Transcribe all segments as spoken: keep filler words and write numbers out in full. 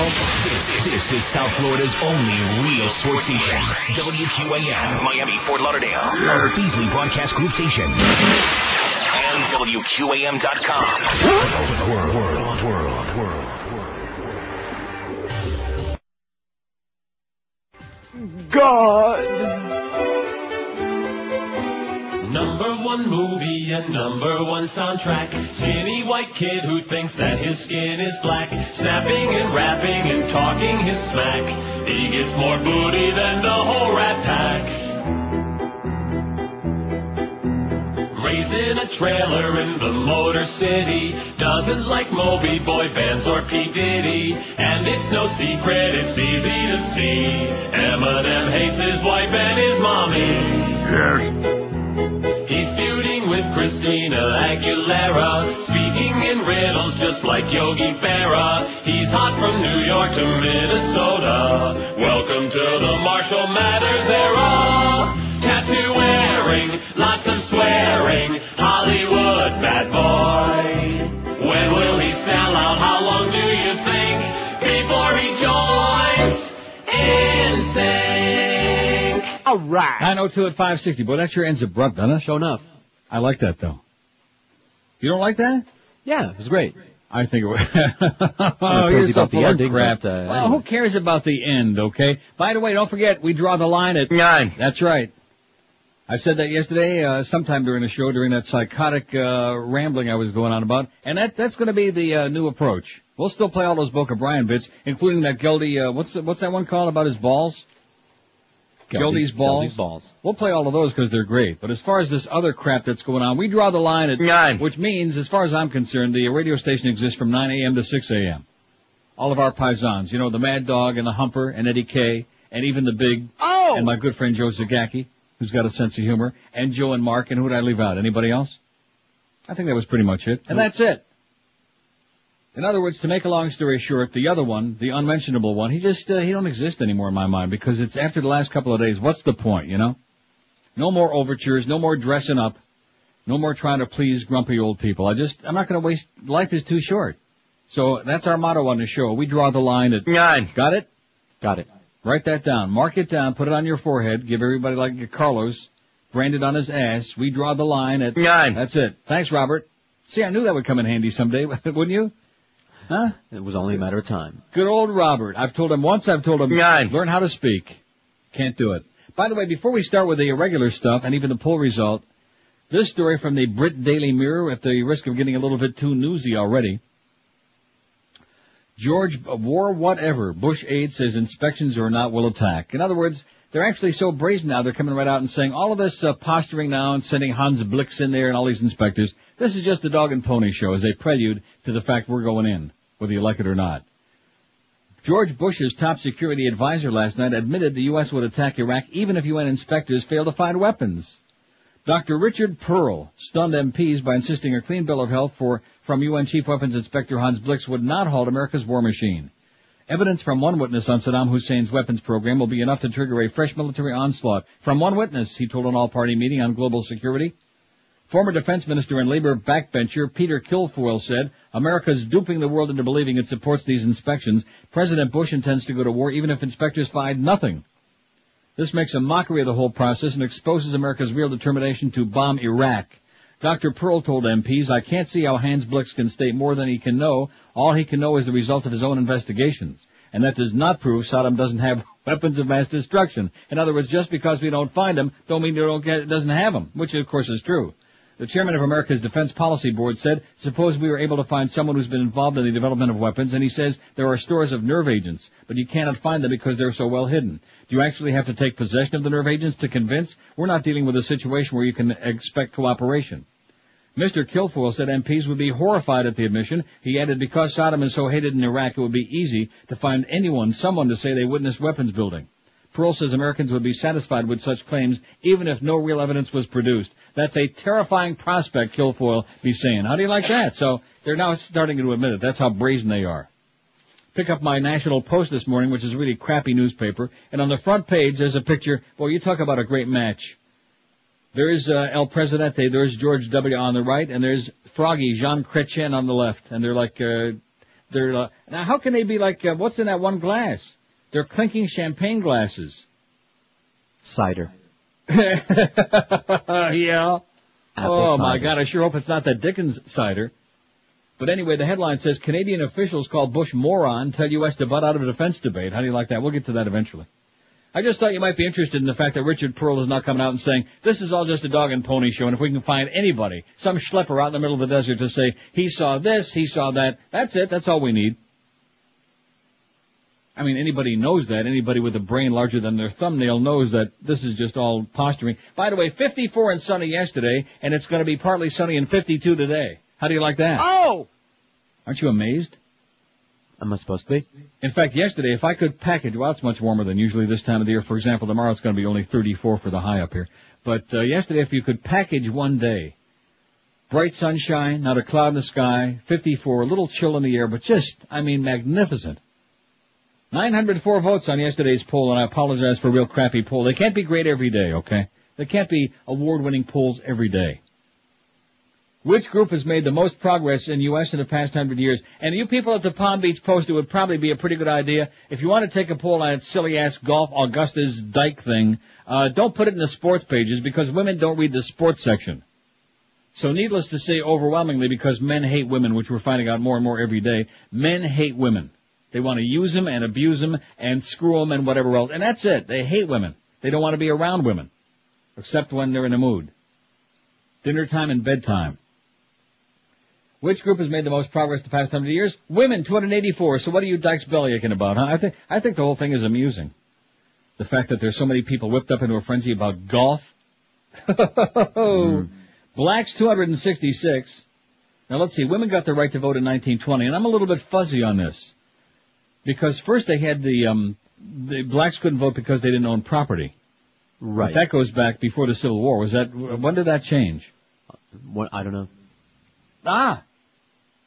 This, this is South Florida's only real sports station. W Q A M, Miami, Fort Lauderdale. Our Beasley Broadcast Group station. And W Q A M dot com. World, world, world, world, world. God. Number one movie and number one soundtrack. Skinny white kid who thinks that his skin is black. Snapping and rapping and talking his smack. He gets more booty than the whole Rat Pack. Raised in a trailer in the Motor City, doesn't like Moby Boy bands or P. Diddy, and it's no secret, it's easy to see, Eminem hates his wife and his mommy. Yes. He's feuding with Christina Aguilera, speaking in riddles just like Yogi Berra. He's hot from New York to Minnesota, welcome to the Marshall Mathers era. Tattoo wearing, lots of swearing, Hollywood bad boy. When will he sell out? How long do you think before he joins N SYNC? All right. nine oh two at five sixty. Boy, that sure ends abrupt, doesn't it? Sure enough. I like that, though. You don't like that? Yeah, it was great. I think it was. oh, you're so full of crap. Uh, well, anyway. Who cares about the end, okay? By the way, don't forget, we draw the line at nine. That's right. I said that yesterday, uh, sometime during the show, during that psychotic uh, rambling I was going on about, and that that's going to be the uh, new approach. We'll still play all those Boca Brian bits, including that Geldy, uh, what's what's that one called about his balls? Geldy's, Geldy's balls. Geldy's balls. We'll play all of those because they're great. But as far as this other crap that's going on, we draw the line at nine, which means, as far as I'm concerned, the radio station exists from nine a.m. to six a.m. All of our paisans, you know, the Mad Dog and the Humper and Eddie Kay and even the Big oh. and my good friend Joe Zagacki, who's got a sense of humor, and Joe and Mark, and who did I leave out? Anybody else? I think that was pretty much it. And that's it. In other words, to make a long story short, the other one, the unmentionable one, he just, uh, he don't exist anymore in my mind, because it's after the last couple of days, what's the point, you know? No more overtures, no more dressing up, no more trying to please grumpy old people. I just, I'm not going to waste, life is too short. So that's our motto on the show. We draw the line at nine. Got it? Got it. Write that down. Mark it down. Put it on your forehead. Give everybody like Carlos, branded on his ass. We draw the line at... Nine. That's it. Thanks, Robert. See, I knew that would come in handy someday, wouldn't you? Huh? It was only a matter of time. Good old Robert. I've told him once, I've told him... Nine. Learn how to speak. Can't do it. By the way, before we start with the irregular stuff and even the poll result, this story from the Brit Daily Mirror, at the risk of getting a little bit too newsy already... George, war whatever, Bush aide says inspections or not will attack. In other words, they're actually so brazen now, they're coming right out and saying all of this uh, posturing now and sending Hans Blix in there and all these inspectors. This is just the dog and pony show as a prelude to the fact we're going in, whether you like it or not. George Bush's top security advisor last night admitted the U S would attack Iraq even if U N inspectors fail to find weapons. Doctor Richard Pearl stunned M Ps by insisting a clean bill of health for from U N Chief Weapons Inspector Hans Blix would not halt America's war machine. Evidence from one witness on Saddam Hussein's weapons program will be enough to trigger a fresh military onslaught. From one witness, he told an all-party meeting on global security. Former defense minister and labor backbencher Peter Kilfoyle said, America's duping the world into believing it supports these inspections. President Bush intends to go to war even if inspectors find nothing. This makes a mockery of the whole process and exposes America's real determination to bomb Iraq. Doctor Pearl told M Ps, I can't see how Hans Blix can state more than he can know. All he can know is the result of his own investigations. And that does not prove Saddam doesn't have weapons of mass destruction. In other words, just because we don't find them, don't mean they don't get, doesn't have them, which of course is true. The chairman of America's Defense Policy Board said, suppose we were able to find someone who's been involved in the development of weapons, and he says there are stores of nerve agents, but you cannot find them because they're so well hidden. Do you actually have to take possession of the nerve agents to convince? We're not dealing with a situation where you can expect cooperation. Mister Kilfoyle said M Ps would be horrified at the admission. He added, because Saddam is so hated in Iraq, it would be easy to find anyone, someone to say they witnessed weapons building. Pearl says Americans would be satisfied with such claims even if no real evidence was produced. That's a terrifying prospect, Kilfoyle be saying. How do you like that? So they're now starting to admit it. That's how brazen they are. Pick up my National Post this morning, which is a really crappy newspaper, and on the front page there's a picture. Well, you talk about a great match. There's uh, El Presidente, there's George W. on the right, and there's Froggy Jean Chrétien on the left, and they're like uh, They're uh, now, how can they be like, uh, what's in that one glass? They're clinking champagne glasses. Cider. Yeah. Apple oh, cider. My God, I sure hope it's not that Dickens cider. But anyway, the headline says, Canadian officials call Bush moron, tell U S to butt out of a defense debate. How do you like that? We'll get to that eventually. I just thought you might be interested in the fact that Richard Pearl is now coming out and saying, this is all just a dog and pony show, and if we can find anybody, some schlepper out in the middle of the desert to say, he saw this, he saw that, that's it, that's all we need. I mean, anybody knows that. Anybody with a brain larger than their thumbnail knows that this is just all posturing. By the way, fifty-four and sunny yesterday, and it's going to be partly sunny and fifty-two today. How do you like that? Oh! Aren't you amazed? Am I supposed to be? In fact, yesterday, if I could package, well, it's much warmer than usually this time of the year. For example, tomorrow it's going to be only thirty-four for the high up here. But uh, yesterday, if you could package one day, bright sunshine, not a cloud in the sky, fifty-four, a little chill in the air, but just, I mean, magnificent. nine hundred four votes on yesterday's poll, and I apologize for a real crappy poll. They can't be great every day, okay? They can't be award-winning polls every day. Which group has made the most progress in U S in the past hundred years? And you people at the Palm Beach Post, it would probably be a pretty good idea. If you want to take a poll on that silly-ass golf Augusta's Dyke thing, uh, don't put it in the sports pages because women don't read the sports section. So needless to say, overwhelmingly, because men hate women, which we're finding out more and more every day, men hate women. They want to use them and abuse them and screw them and whatever else. And that's it. They hate women. They don't want to be around women, except when they're in a mood. Dinner time and bedtime. Which group has made the most progress the past hundred years? Women, two hundred eighty-four. So what are you dykes bellyaching about, huh? I think, I think the whole thing is amusing. The fact that there's so many people whipped up into a frenzy about golf. mm. Blacks, two hundred sixty-six. Now let's see. Women got the right to vote in nineteen twenty, and I'm a little bit fuzzy on this. Because first they had the, um, the blacks couldn't vote because they didn't own property. Right. But that goes back before the Civil War. Was that, when did that change? What, I don't know. Ah!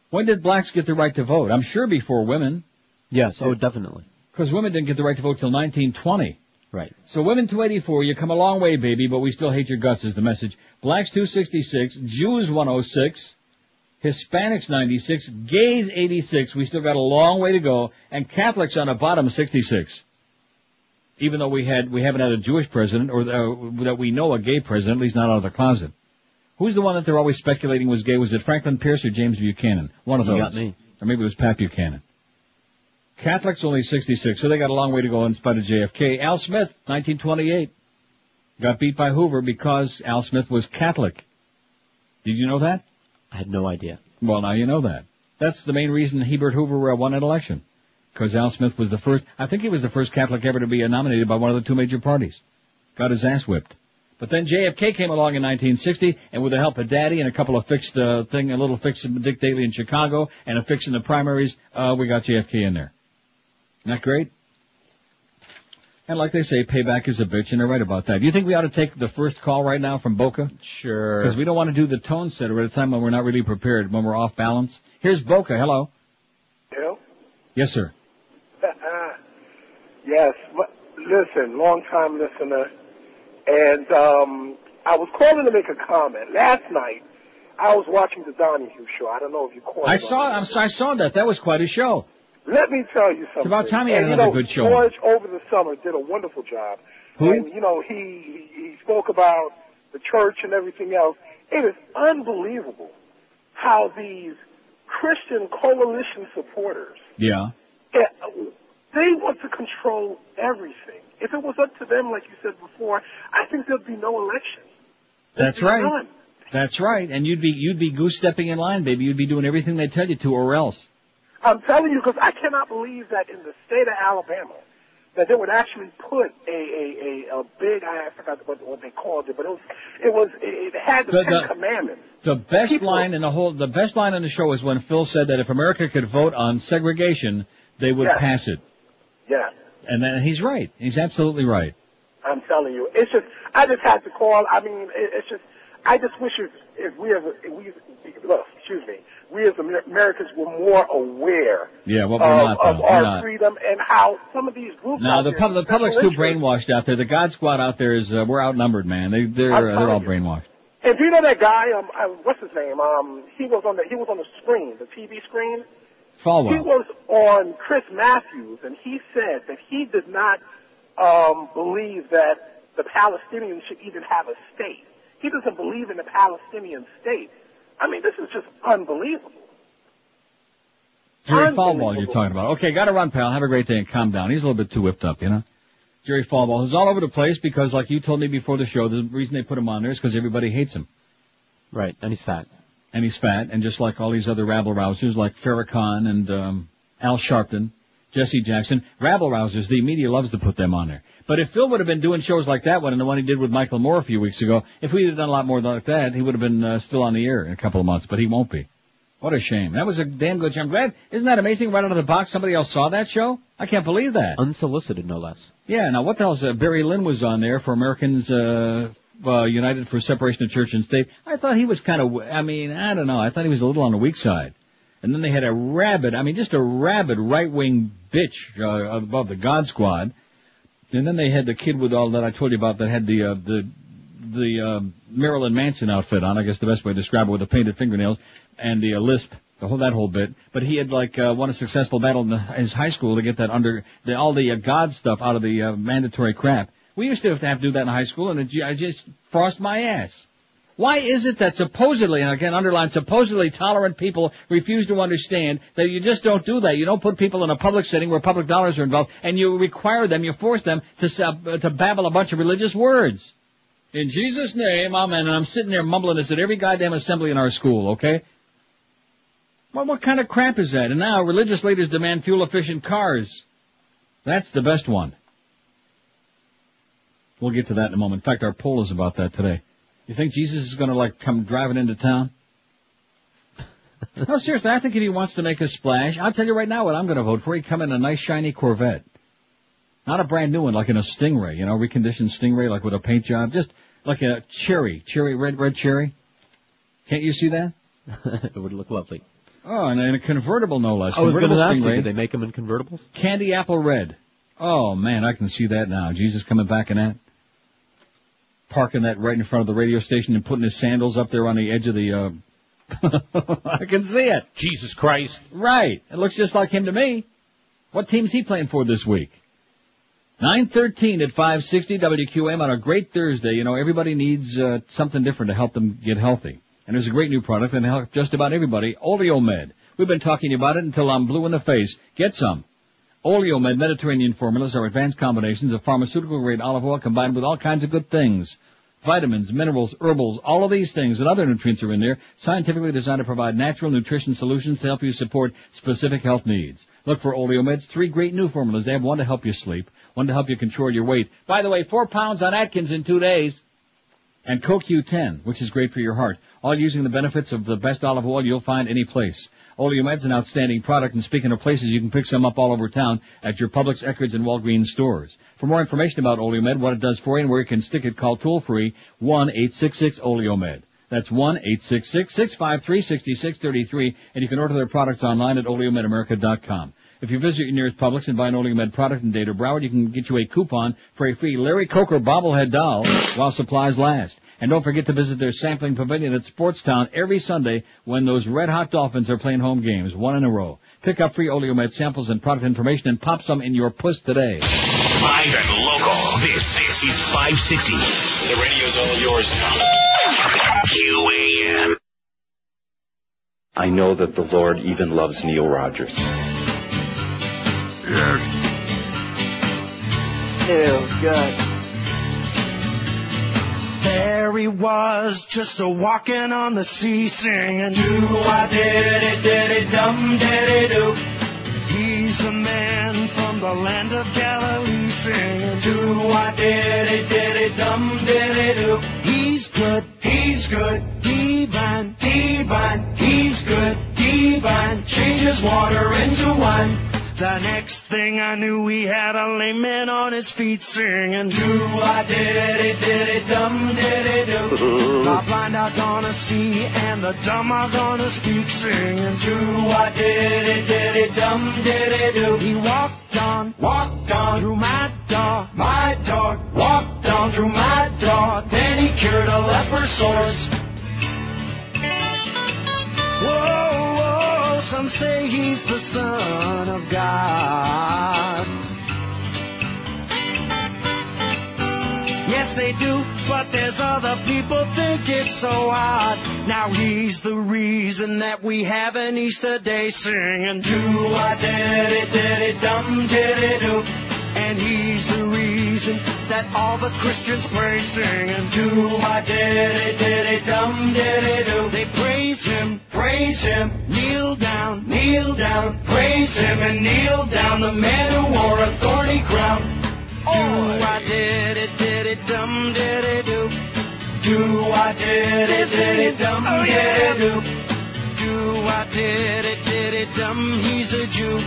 When did blacks get the right to vote? I'm sure before women. Yes, oh, definitely. Because women didn't get the right to vote till nineteen twenty. Right. So women two eighty-four, you come a long way, baby, but we still hate your guts is the message. Blacks two sixty-six, Jews one oh six. Hispanics ninety-six, gays eighty-six, we still got a long way to go, and Catholics on the bottom sixty-six. Even though we had, we haven't had a Jewish president, or uh, that we know a gay president, at least not out of the closet. Who's the one that they're always speculating was gay? Was it Franklin Pierce or James Buchanan? One of those. You got me. Or maybe it was Pat Buchanan. Catholics only sixty-six, so they got a long way to go in spite of J F K. Al Smith, nineteen twenty-eight, got beat by Hoover because Al Smith was Catholic. Did you know that? I had no idea. Well, now you know that. That's the main reason Herbert Hoover won an election, because Al Smith was the first, I think he was the first Catholic ever to be nominated by one of the two major parties. Got his ass whipped. But then J F K came along in nineteen sixty, and with the help of Daddy and a couple of fixed uh, thing, a little fix of Dick Daley in Chicago, and a fix in the primaries, uh, we got J F K in there. Isn't that great? And like they say, payback is a bitch, and they're right about that. Do you think we ought to take the first call right now from Boca? Sure. Because we don't want to do the tone setter at a time when we're not really prepared, when we're off balance. Here's Boca. Hello. Hello? Yes, sir. Yes. Listen, long-time listener. And um I was calling to make a comment. Last night, I was watching the Donahue show. I don't know if you caught it. I saw I'm, I saw that. That was quite a show. Let me tell you something. It's about time he had another you know, good show. George, over the summer, did a wonderful job. Who? And, you know, he, he, he spoke about the church and everything else. It is unbelievable how these Christian coalition supporters, yeah, they want to control everything. If it was up to them, like you said before, I think there'd be no election. There'd That's right. None. That's right. And you'd be you'd be goose-stepping in line, baby. You'd be doing everything they tell you to or else. I'm telling you, because I cannot believe that in the state of Alabama, that they would actually put a a a, a big, I forgot what, what they called it, but it was it was it had the, the Ten the, Commandments. The best People, line in the whole the best line in the show is when Phil said that if America could vote on segregation, they would yes. pass it. Yeah. And then he's right. He's absolutely right. I'm telling you, it's just I just had to call. I mean, it's just. I just wish if, if we as if we, well, excuse me, we as Americans were more aware yeah, well, we're of, not, of our not. freedom and how some of these groups. No, the, there, pub, the public's too brainwashed out there. The God Squad out there is uh, we're outnumbered, man. They they're uh, they're all you. brainwashed. And do you know that guy? Um, I, what's his name? Um, he was on the he was on the screen, the T V screen. Falwell. He was on Chris Matthews, and he said that he did not um, believe that the Palestinians should even have a state. He doesn't believe in a Palestinian state. I mean, this is just unbelievable. Jerry Falwell you're talking about. Okay, got to run, pal. Have a great day and calm down. He's a little bit too whipped up, you know. Jerry Falwell, who's all over the place because, like you told me before the show, the reason they put him on there is because everybody hates him. Right, and he's fat. And he's fat, and just like all these other rabble-rousers like Farrakhan and um, Al Sharpton, Jesse Jackson, rabble-rousers, the media loves to put them on there. But if Phil would have been doing shows like that one and the one he did with Michael Moore a few weeks ago, if we had done a lot more like that, he would have been uh, still on the air in a couple of months, but he won't be. What a shame. That was a damn good show. I'm glad. Isn't that amazing? Right out of the box, somebody else saw that show? I can't believe that. Unsolicited, no less. Yeah, now what the hell's uh, Barry Lynn was on there for Americans... uh Uh, United for Separation of Church and State. I thought he was kind of, I mean, I don't know. I thought he was a little on the weak side. And then they had a rabid, I mean, just a rabid right-wing bitch uh, above the God Squad. And then they had the kid with all that I told you about that had the uh, the the uh, Marilyn Manson outfit on, I guess the best way to describe it, with the painted fingernails and the uh, lisp, the whole, that whole bit. But he had, like, uh, won a successful battle in the, his high school to get that under, the, all the uh, God stuff out of the uh, mandatory crap. We used to have to do that in high school, and it, I just frost my ass. Why is it that supposedly, and again, underline, supposedly tolerant people refuse to understand that you just don't do that. You don't put people in a public setting where public dollars are involved, and you require them, you force them to uh, to babble a bunch of religious words. In Jesus' name, amen. And I'm sitting there mumbling this at every goddamn assembly in our school, okay? Well, what kind of crap is that? And now religious leaders demand fuel-efficient cars. That's the best one. We'll get to that in a moment. In fact, our poll is about that today. You think Jesus is going to, like, come driving into town? No, seriously, I think if he wants to make a splash, I'll tell you right now what I'm going to vote for. He'd come in a nice, shiny Corvette. Not a brand new one, like in a Stingray, you know, reconditioned Stingray, like with a paint job. Just like a cherry, cherry, red, red cherry. Can't you see that? It would look lovely. Oh, and in a convertible, no less. Oh, convertible Stingray. Did they make them in convertibles? Candy apple red. Oh, man, I can see that now. Jesus coming back in that. Parking that right in front of the radio station and putting his sandals up there on the edge of the, uh, I can see it. Jesus Christ. Right. It looks just like him to me. What team's he playing for this week? nine thirteen at five sixty W Q M on a great Thursday. You know, everybody needs, uh, something different to help them get healthy. And there's a great new product and help just about everybody. Oleomed. We've been talking about it until I'm blue in the face. Get some. Oleomed Mediterranean formulas are advanced combinations of pharmaceutical-grade olive oil combined with all kinds of good things. Vitamins, minerals, herbals, all of these things and other nutrients are in there, scientifically designed to provide natural nutrition solutions to help you support specific health needs. Look for Oleomed's three great new formulas. They have one to help you sleep, one to help you control your weight. By the way, four pounds on Atkins in two days. And Co Q ten, which is great for your heart, all using the benefits of the best olive oil you'll find any place. Oleomed's an outstanding product, and speaking of places, you can pick some up all over town at your Publix, Eckerd's, and Walgreens stores. For more information about Oleomed, what it does for you, and where you can stick it, call toll-free one eight six six Oleomed. That's one eight six six, six five three, six six three three, and you can order their products online at oleomed america dot com. If you visit your nearest Publix and buy an Oleomed product in Dayton, Broward, you can get you a coupon for a free Larry Coker bobblehead doll while supplies last. And don't forget to visit their sampling pavilion at Sportstown every Sunday when those red-hot Dolphins are playing home games, one in a row. Pick up free Oleomed samples and product information and pop some in your puss today. Live and local, this is five sixty. The radio's all yours now. Q A M. I know that the Lord even loves Neil Rogers. Yes. Oh, God. There he was, just a-walking on the sea, singing, doo-wah, diddy, diddy, dum, diddy, doo. He's the man from the land of Galilee, singing, doo-wah, diddy, diddy, dum, diddy, doo. He's good, he's good, divine, divine, he's good, divine, changes water into wine. The next thing I knew, we had a lame man on his feet singing, doo-wah, diddy, diddy, dum, diddy, doo. The blind are gonna see and the dumb are gonna speak, singing, doo-wah, diddy, diddy, dum, diddy, doo. He walked on, walked on through my door, my door, walked on through my door. Then he cured a leper sores. Whoa, whoa, some Some say he's the Son of God. Yes, they do, but there's other people think it's so odd. Now he's the reason that we have an Easter day singing doo-wah-diddy-diddy-dum-diddy-doo. And he's the reason that all the Christians praise singing doo-wah-diddy-diddy-dum-diddy-doo. They praise him, praise him, kneel down, kneel down, praise him and kneel down, the man who wore a thorny crown. Do-wah-diddy-diddy-dum-diddy-doo. Do-wah-diddy-diddy-dum-diddy-doo. Do-wah-diddy-diddy-dum, he's a Jew.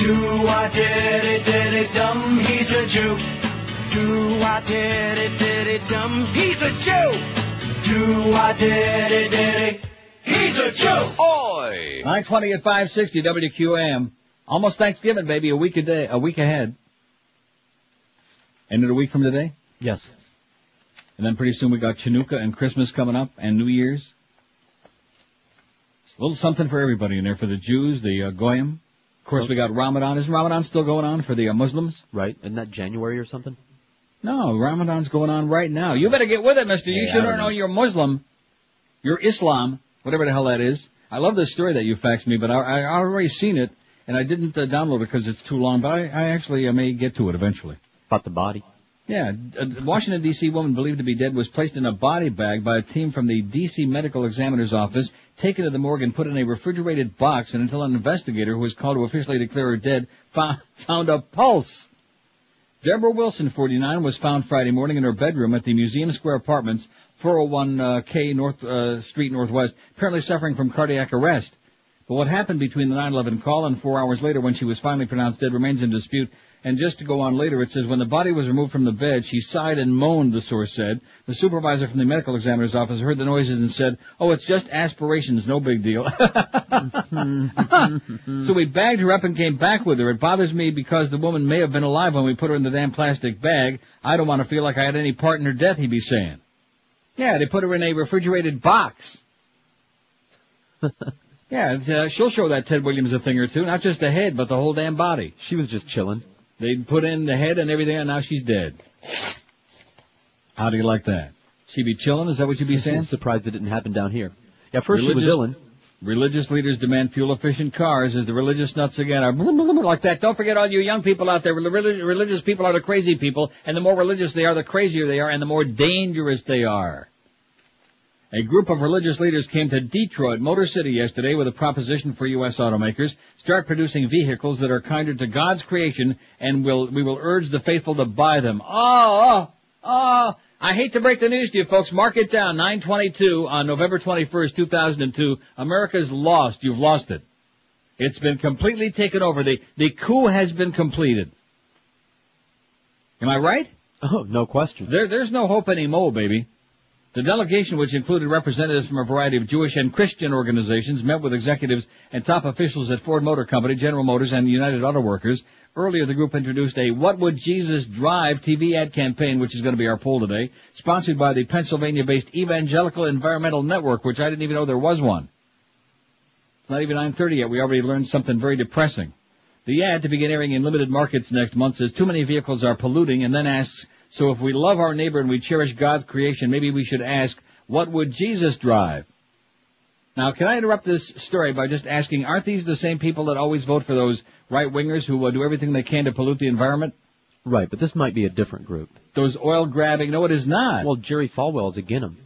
Do-wah-diddy-diddy-dum, he's a Jew. Do-wah-diddy-diddy-dum, he's a Jew. Do-wah-diddy-diddy, he's a Jew. Oi! nine twenty at five sixty W Q A M. Almost Thanksgiving, baby. A week a day, a week ahead. End of the week from today? Yes. And then pretty soon we got Chanukah and Christmas coming up and New Year's. It's a little something for everybody in there, for the Jews, the uh, Goyim. Of course, we got Ramadan. Isn't Ramadan still going on for the uh, Muslims? Right. Isn't that January or something? No, Ramadan's going on right now. You better get with it, mister. You yeah, should know you're Muslim. You're Islam, whatever the hell that is. I love this story that you faxed me, but I, I already seen it, and I didn't uh, download it because it's too long, but I, I actually I may get to it eventually. About the body. Yeah. A Washington, D C woman believed to be dead was placed in a body bag by a team from the D C Medical Examiner's Office, taken to the morgue and put in a refrigerated box, and until an investigator, who was called to officially declare her dead, found a pulse. Deborah Wilson, forty-nine, was found Friday morning in her bedroom at the Museum Square Apartments, four oh one K North uh, Street Northwest, apparently suffering from cardiac arrest. But what happened between the nine eleven call and four hours later when she was finally pronounced dead remains in dispute. And just to go on later, it says, when the body was removed from the bed, she sighed and moaned, the source said. The supervisor from the medical examiner's office heard the noises and said, oh, it's just aspirations, no big deal. So we bagged her up and came back with her. It bothers me because the woman may have been alive when we put her in the damn plastic bag. I don't want to feel like I had any part in her death, he'd be saying. Yeah, they put her in a refrigerated box. Yeah, uh, she'll show that Ted Williams a thing or two, not just the head, but the whole damn body. She was just chilling. They put in the head and everything, and now she's dead. How do you like that? She be chilling? Is that what you be saying? I'm surprised it didn't happen down here. Yeah, first religious, she was chilling. Religious leaders demand fuel-efficient cars as the religious nuts again are like that. Don't forget all you young people out there. Reli- religious people are the crazy people, and the more religious they are, the crazier they are, and the more dangerous they are. A group of religious leaders came to Detroit, Motor City, yesterday with a proposition for U S automakers. Start producing vehicles that are kinder to God's creation, and we'll, we will urge the faithful to buy them. Oh, oh, oh, I hate to break the news to you, folks. Mark it down, nine twenty-two on November twenty-first, two thousand two. America's lost. You've lost it. It's been completely taken over. The, the coup has been completed. Am I right? Oh, no question. There, there's no hope anymore, baby. The delegation, which included representatives from a variety of Jewish and Christian organizations, met with executives and top officials at Ford Motor Company, General Motors, and United Auto Workers. Earlier, the group introduced a What Would Jesus Drive T V ad campaign, which is going to be our poll today, sponsored by the Pennsylvania-based Evangelical Environmental Network, which I didn't even know there was one. It's not even nine thirty yet. We already learned something very depressing. The ad, to begin airing in limited markets next month, says too many vehicles are polluting, and then asks, so if we love our neighbor and we cherish God's creation, maybe we should ask, what would Jesus drive? Now, can I interrupt this story by just asking, aren't these the same people that always vote for those right-wingers who uh, do everything they can to pollute the environment? Right, but this might be a different group. Those oil-grabbing, no, it is not. Well, Jerry Falwell's again him.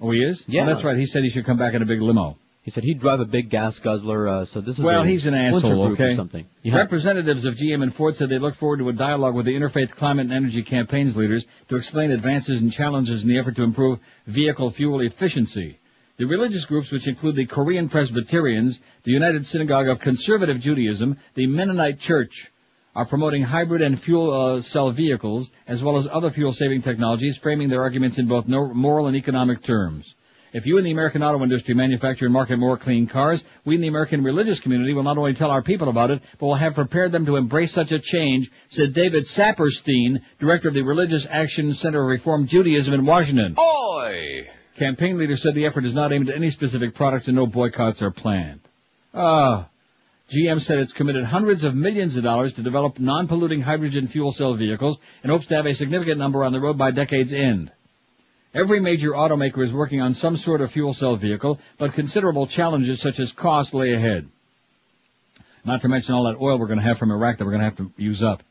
Oh, he is? Yeah. Oh, that's right. He said he should come back in a big limo. He said he'd drive a big gas guzzler, uh, so this is well, a he's an asshole, okay? Or something. Yeah. Representatives of G M and Ford said they look forward to a dialogue with the Interfaith Climate and Energy Campaigns leaders to explain advances and challenges in the effort to improve vehicle fuel efficiency. The religious groups, which include the Korean Presbyterians, the United Synagogue of Conservative Judaism, the Mennonite Church, are promoting hybrid and fuel uh, cell vehicles, as well as other fuel-saving technologies, framing their arguments in both moral and economic terms. If you in the American auto industry manufacture and market more clean cars, we in the American religious community will not only tell our people about it, but will have prepared them to embrace such a change, said David Saperstein, director of the Religious Action Center of Reformed Judaism in Washington. Oi! Campaign leader said the effort is not aimed at any specific products and no boycotts are planned. Uh, G M said it's committed hundreds of millions of dollars to develop non-polluting hydrogen fuel cell vehicles and hopes to have a significant number on the road by decade's end. Every major automaker is working on some sort of fuel cell vehicle, but considerable challenges such as cost lay ahead. Not to mention all that oil we're going to have from Iraq that we're going to have to use up.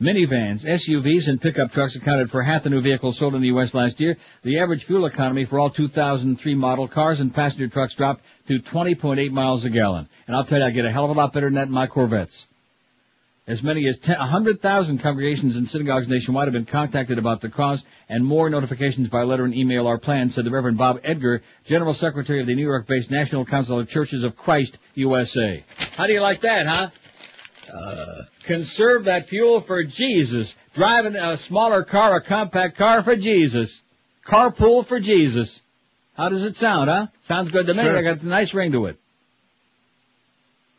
Minivans, S U Vs, and pickup trucks accounted for half the new vehicles sold in the U S last year. The average fuel economy for all two thousand three model cars and passenger trucks dropped to twenty point eight miles a gallon. And I'll tell you, I get a hell of a lot better than that in my Corvettes. As many as one hundred thousand congregations and synagogues nationwide have been contacted about the cause, and more notifications by letter and email are planned, said the Reverend Bob Edgar, General Secretary of the New York-based National Council of Churches of Christ, U S A. How do you like that, huh? Uh, conserve that fuel for Jesus. Driving a smaller car, a compact car for Jesus. Carpool for Jesus. How does it sound, huh? Sounds good to me. Sure. I got a nice ring to it.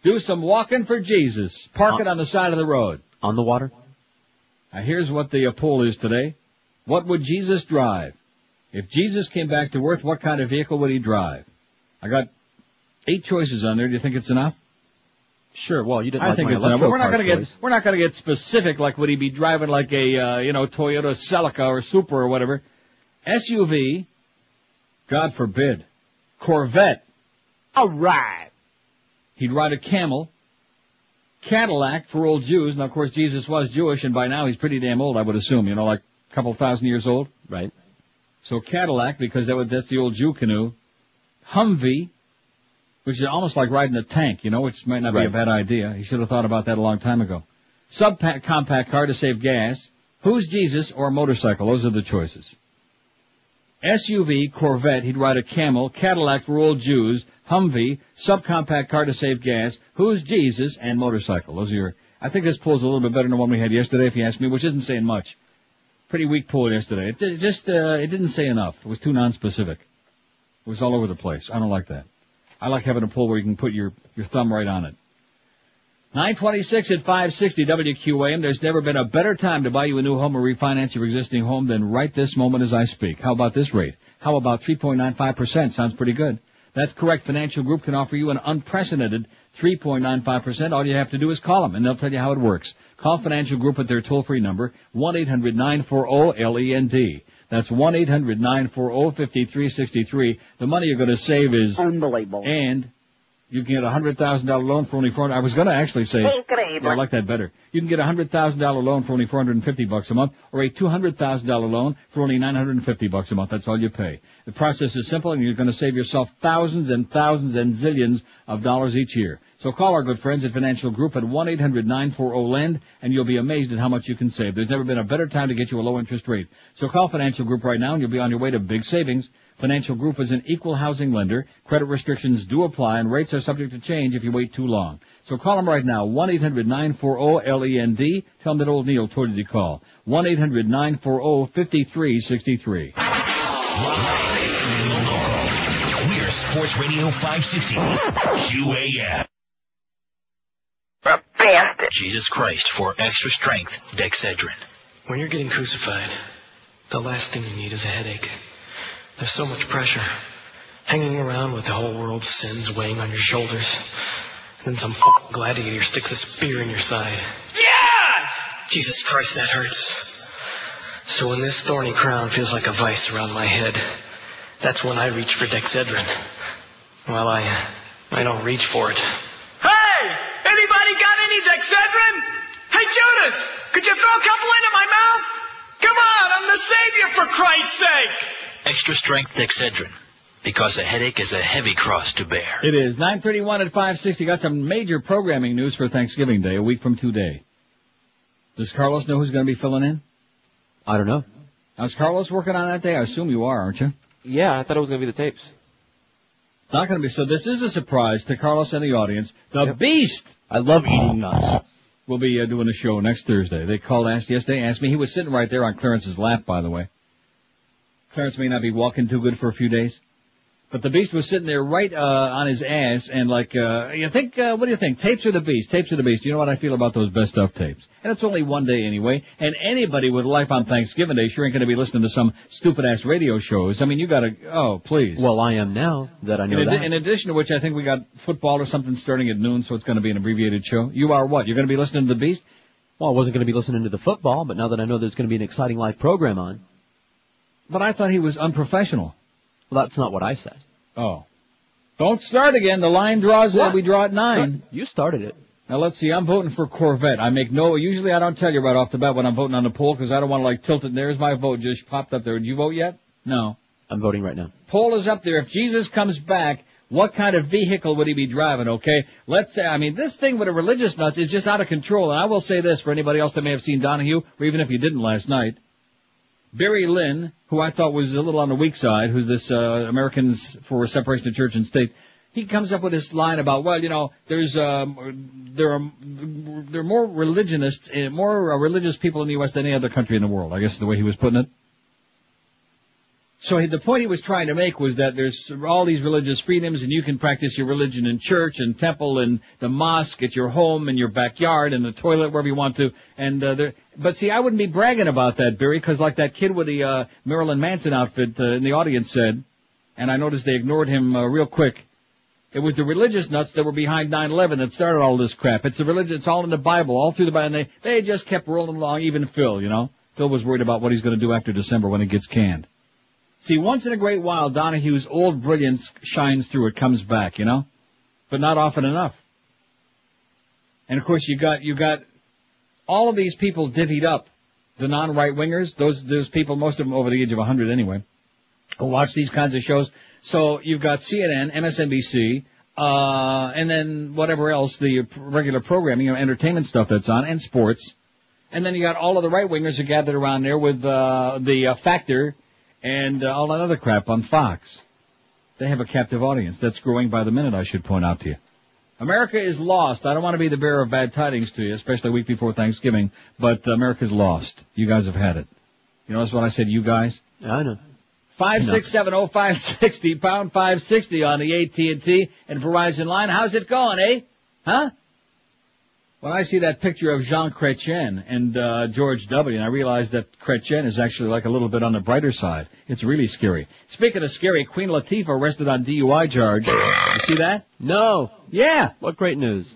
Do some walking for Jesus. Park on, it on the side of the road. On the water. Now, here's what the uh, poll is today. What would Jesus drive? If Jesus came back to earth, what kind of vehicle would he drive? I got eight choices on there. Do you think it's enough? Sure. Well, you didn't. I like think my it's enough. We're not going to get we're not going to get specific. Like, would he be driving like a uh, you know Toyota Celica or Supra or whatever? S U V. God forbid. Corvette. All right. He'd ride a camel. Cadillac for old Jews. Now, of course, Jesus was Jewish, and by now he's pretty damn old, I would assume. You know, like a couple thousand years old. Right. So Cadillac, because that would, that's the old Jew canoe. Humvee. Which is almost like riding a tank, you know, which might not right. be a bad idea. He should have thought about that a long time ago. Subcompact compact car to save gas. Who's Jesus or motorcycle? Those are the choices. S U V, Corvette, he'd ride a camel. Cadillac for old Jews. Humvee, subcompact car to save gas. Who's Jesus and motorcycle? Those are your... I think this poll's a little bit better than the one we had yesterday, if you ask me, which isn't saying much. Pretty weak poll yesterday. It just, uh, it didn't say enough. It was too nonspecific. It was all over the place. I don't like that. I like having a poll where you can put your, your thumb right on it. nine twenty-six at five sixty W Q A M. There's never been a better time to buy you a new home or refinance your existing home than right this moment as I speak. How about this rate? How about three point nine five percent? Sounds pretty good. That's correct. Financial Group can offer you an unprecedented three point nine five percent. All you have to do is call them, and they'll tell you how it works. Call Financial Group at their toll-free number, one eight hundred nine four zero L E N D. That's one eight hundred nine four zero five three six three. The money you're going to save is unbelievable. And you can get a one hundred thousand dollars loan for only four hundred dollars. I was going to actually say, yeah, I like that better. You can get a one hundred thousand dollars loan for only four hundred fifty dollars a month or a two hundred thousand dollars loan for only nine hundred fifty dollars a month. That's all you pay. The process is simple, and you're going to save yourself thousands and thousands and zillions of dollars each year. So call our good friends at Financial Group at one eight hundred nine four zero L E N D, and you'll be amazed at how much you can save. There's never been a better time to get you a low interest rate. So call Financial Group right now, and you'll be on your way to big savings. Financial Group is an equal housing lender. Credit restrictions do apply, and rates are subject to change if you wait too long. So call them right now, one eight hundred nine four zero L E N D. Tell them that old Neil told you to call. one eight hundred nine four zero five three six three. We're Sports Radio five sixty Q A M. Jesus Christ for extra strength, Dexedrine. When you're getting crucified, the last thing you need is a headache. There's so much pressure. Hanging around with the whole world's sins weighing on your shoulders. And then some f***ing gladiator sticks a spear in your side. Yeah! Jesus Christ, that hurts. So when this thorny crown feels like a vice around my head, that's when I reach for Dexedrine. Well, I, I don't reach for it. Anybody got any Dexedrine? Hey, Judas, could you throw a couple into my mouth? Come on, I'm the Savior, for Christ's sake. Extra strength Dexedrine, because a headache is a heavy cross to bear. It is. nine thirty-one at five sixty. Got some major programming news for Thanksgiving Day, a week from today. Does Carlos know who's going to be filling in? I don't know. Now, is Carlos working on that day? I assume you are, aren't you? Yeah, I thought it was going to be the tapes. Not going to be. So this is a surprise to Carlos and the audience. The yep. Beast, I love eating nuts, will be uh, doing a show next Thursday. They called asked yesterday, asked me. He was sitting right there on Clarence's lap, by the way. Clarence may not be walking too good for a few days. But the Beast was sitting there right, uh, on his ass, and like, uh, you think, uh, what do you think? Tapes or the Beast? Tapes or the Beast? You know what I feel about those best of tapes. And it's only one day anyway, and anybody with life on Thanksgiving Day sure ain't gonna be listening to some stupid-ass radio shows. I mean, you gotta, oh, please. Well, I am now that I know in ad- that. In addition to which, I think we got football or something starting at noon, so it's gonna be an abbreviated show. You are what? You're gonna be listening to the Beast? Well, I wasn't gonna be listening to the football, but now that I know there's gonna be an exciting live program on. But I thought he was unprofessional. Well, that's not what I said. Oh. Don't start again. The line draws what? It. We draw at nine. You started it. Now, let's see. I'm voting for Corvette. I make no... Usually, I don't tell you right off the bat when I'm voting on the poll because I don't want to, like, tilt it. There's my vote just popped up there. Did you vote yet? No. I'm voting right now. Poll is up there. If Jesus comes back, what kind of vehicle would he be driving, okay? Let's say... I mean, this thing with the religious nuts is just out of control. And I will say this for anybody else that may have seen Donahue, or even if you didn't last night. Barry Lynn, who I thought was a little on the weak side, who's this, uh, Americans for Separation of Church and State, he comes up with this line about, well, you know, there's, um, there are, there are more religionists, more religious people in the U S than any other country in the world, I guess is the way he was putting it. So the point he was trying to make was that there's all these religious freedoms, and you can practice your religion in church and temple and the mosque at your home and your backyard and the toilet wherever you want to. And uh, there, but see, I wouldn't be bragging about that, Barry, because like that kid with the uh, Marilyn Manson outfit uh, in the audience said, and I noticed they ignored him uh, real quick. It was the religious nuts that were behind nine eleven that started all this crap. It's the religion. It's all in the Bible, all through the Bible. And they they just kept rolling along. Even Phil, you know, Phil was worried about what he's going to do after December when it gets canned. See, once in a great while, Donahue's old brilliance shines through. It comes back, you know, but not often enough. And of course, you got you got all of these people divvied up, the non-right wingers. Those those people, most of them over the age of one hundred anyway, who watch these kinds of shows. So you've got C N N, M S N B C, uh, and then whatever else the regular programming, you know, entertainment stuff that's on, and sports. And then you got all of the right wingers who gathered around there with uh, the uh, Factor. And uh, all that other crap on Fox. They have a captive audience. That's growing by the minute, I should point out to you. America is lost. I don't want to be the bearer of bad tidings to you, especially a week before Thanksgiving, but uh, America's lost. You guys have had it. You notice what I said, you guys? Yeah, I know. five six seven oh five six oh, pound five sixty on the A T and T and Verizon line. How's it going, eh? Huh? When I see that picture of Jean Chrétien and uh George W., and I realize that Chrétien is actually like a little bit on the brighter side. It's really scary. Speaking of scary, Queen Latifah arrested on D U I charge. You see that? No. Yeah. What great news.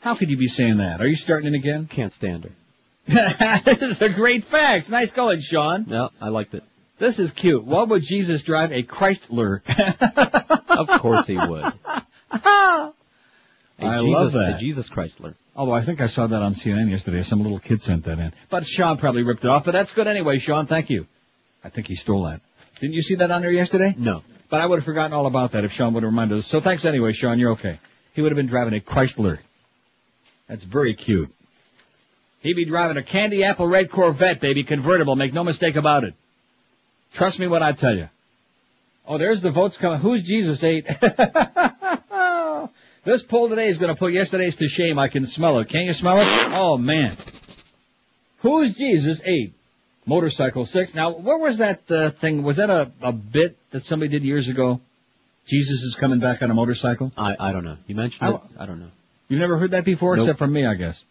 How could you be saying that? Are you starting it again? Can't stand her. This is a great fact. Nice going, Sean. No, I liked it. This is cute. Why would Jesus drive a Chrysler? Of course he would. A I Jesus, love that. The Jesus Chrysler. Although I think I saw that on C N N yesterday. Some little kid sent that in. But Sean probably ripped it off. But that's good anyway, Sean. Thank you. I think he stole that. Didn't you see that on there yesterday? No. But I would have forgotten all about that if Sean would have reminded us. So thanks anyway, Sean. You're okay. He would have been driving a Chrysler. That's very cute. He'd be driving a candy apple red Corvette, baby. Convertible. Make no mistake about it. Trust me when I tell you. Oh, there's the votes coming. Who's Jesus eight? This poll today is going to put yesterday's to shame. I can smell it. Can you smell it? Oh, man. Who's Jesus? Eight. Motorcycle, six. Now, where was that uh, thing? Was that a, a bit that somebody did years ago? Jesus is coming back on a motorcycle? I, I don't know. You mentioned I, it? I don't know. You've never heard that before? Nope. Except from me, I guess.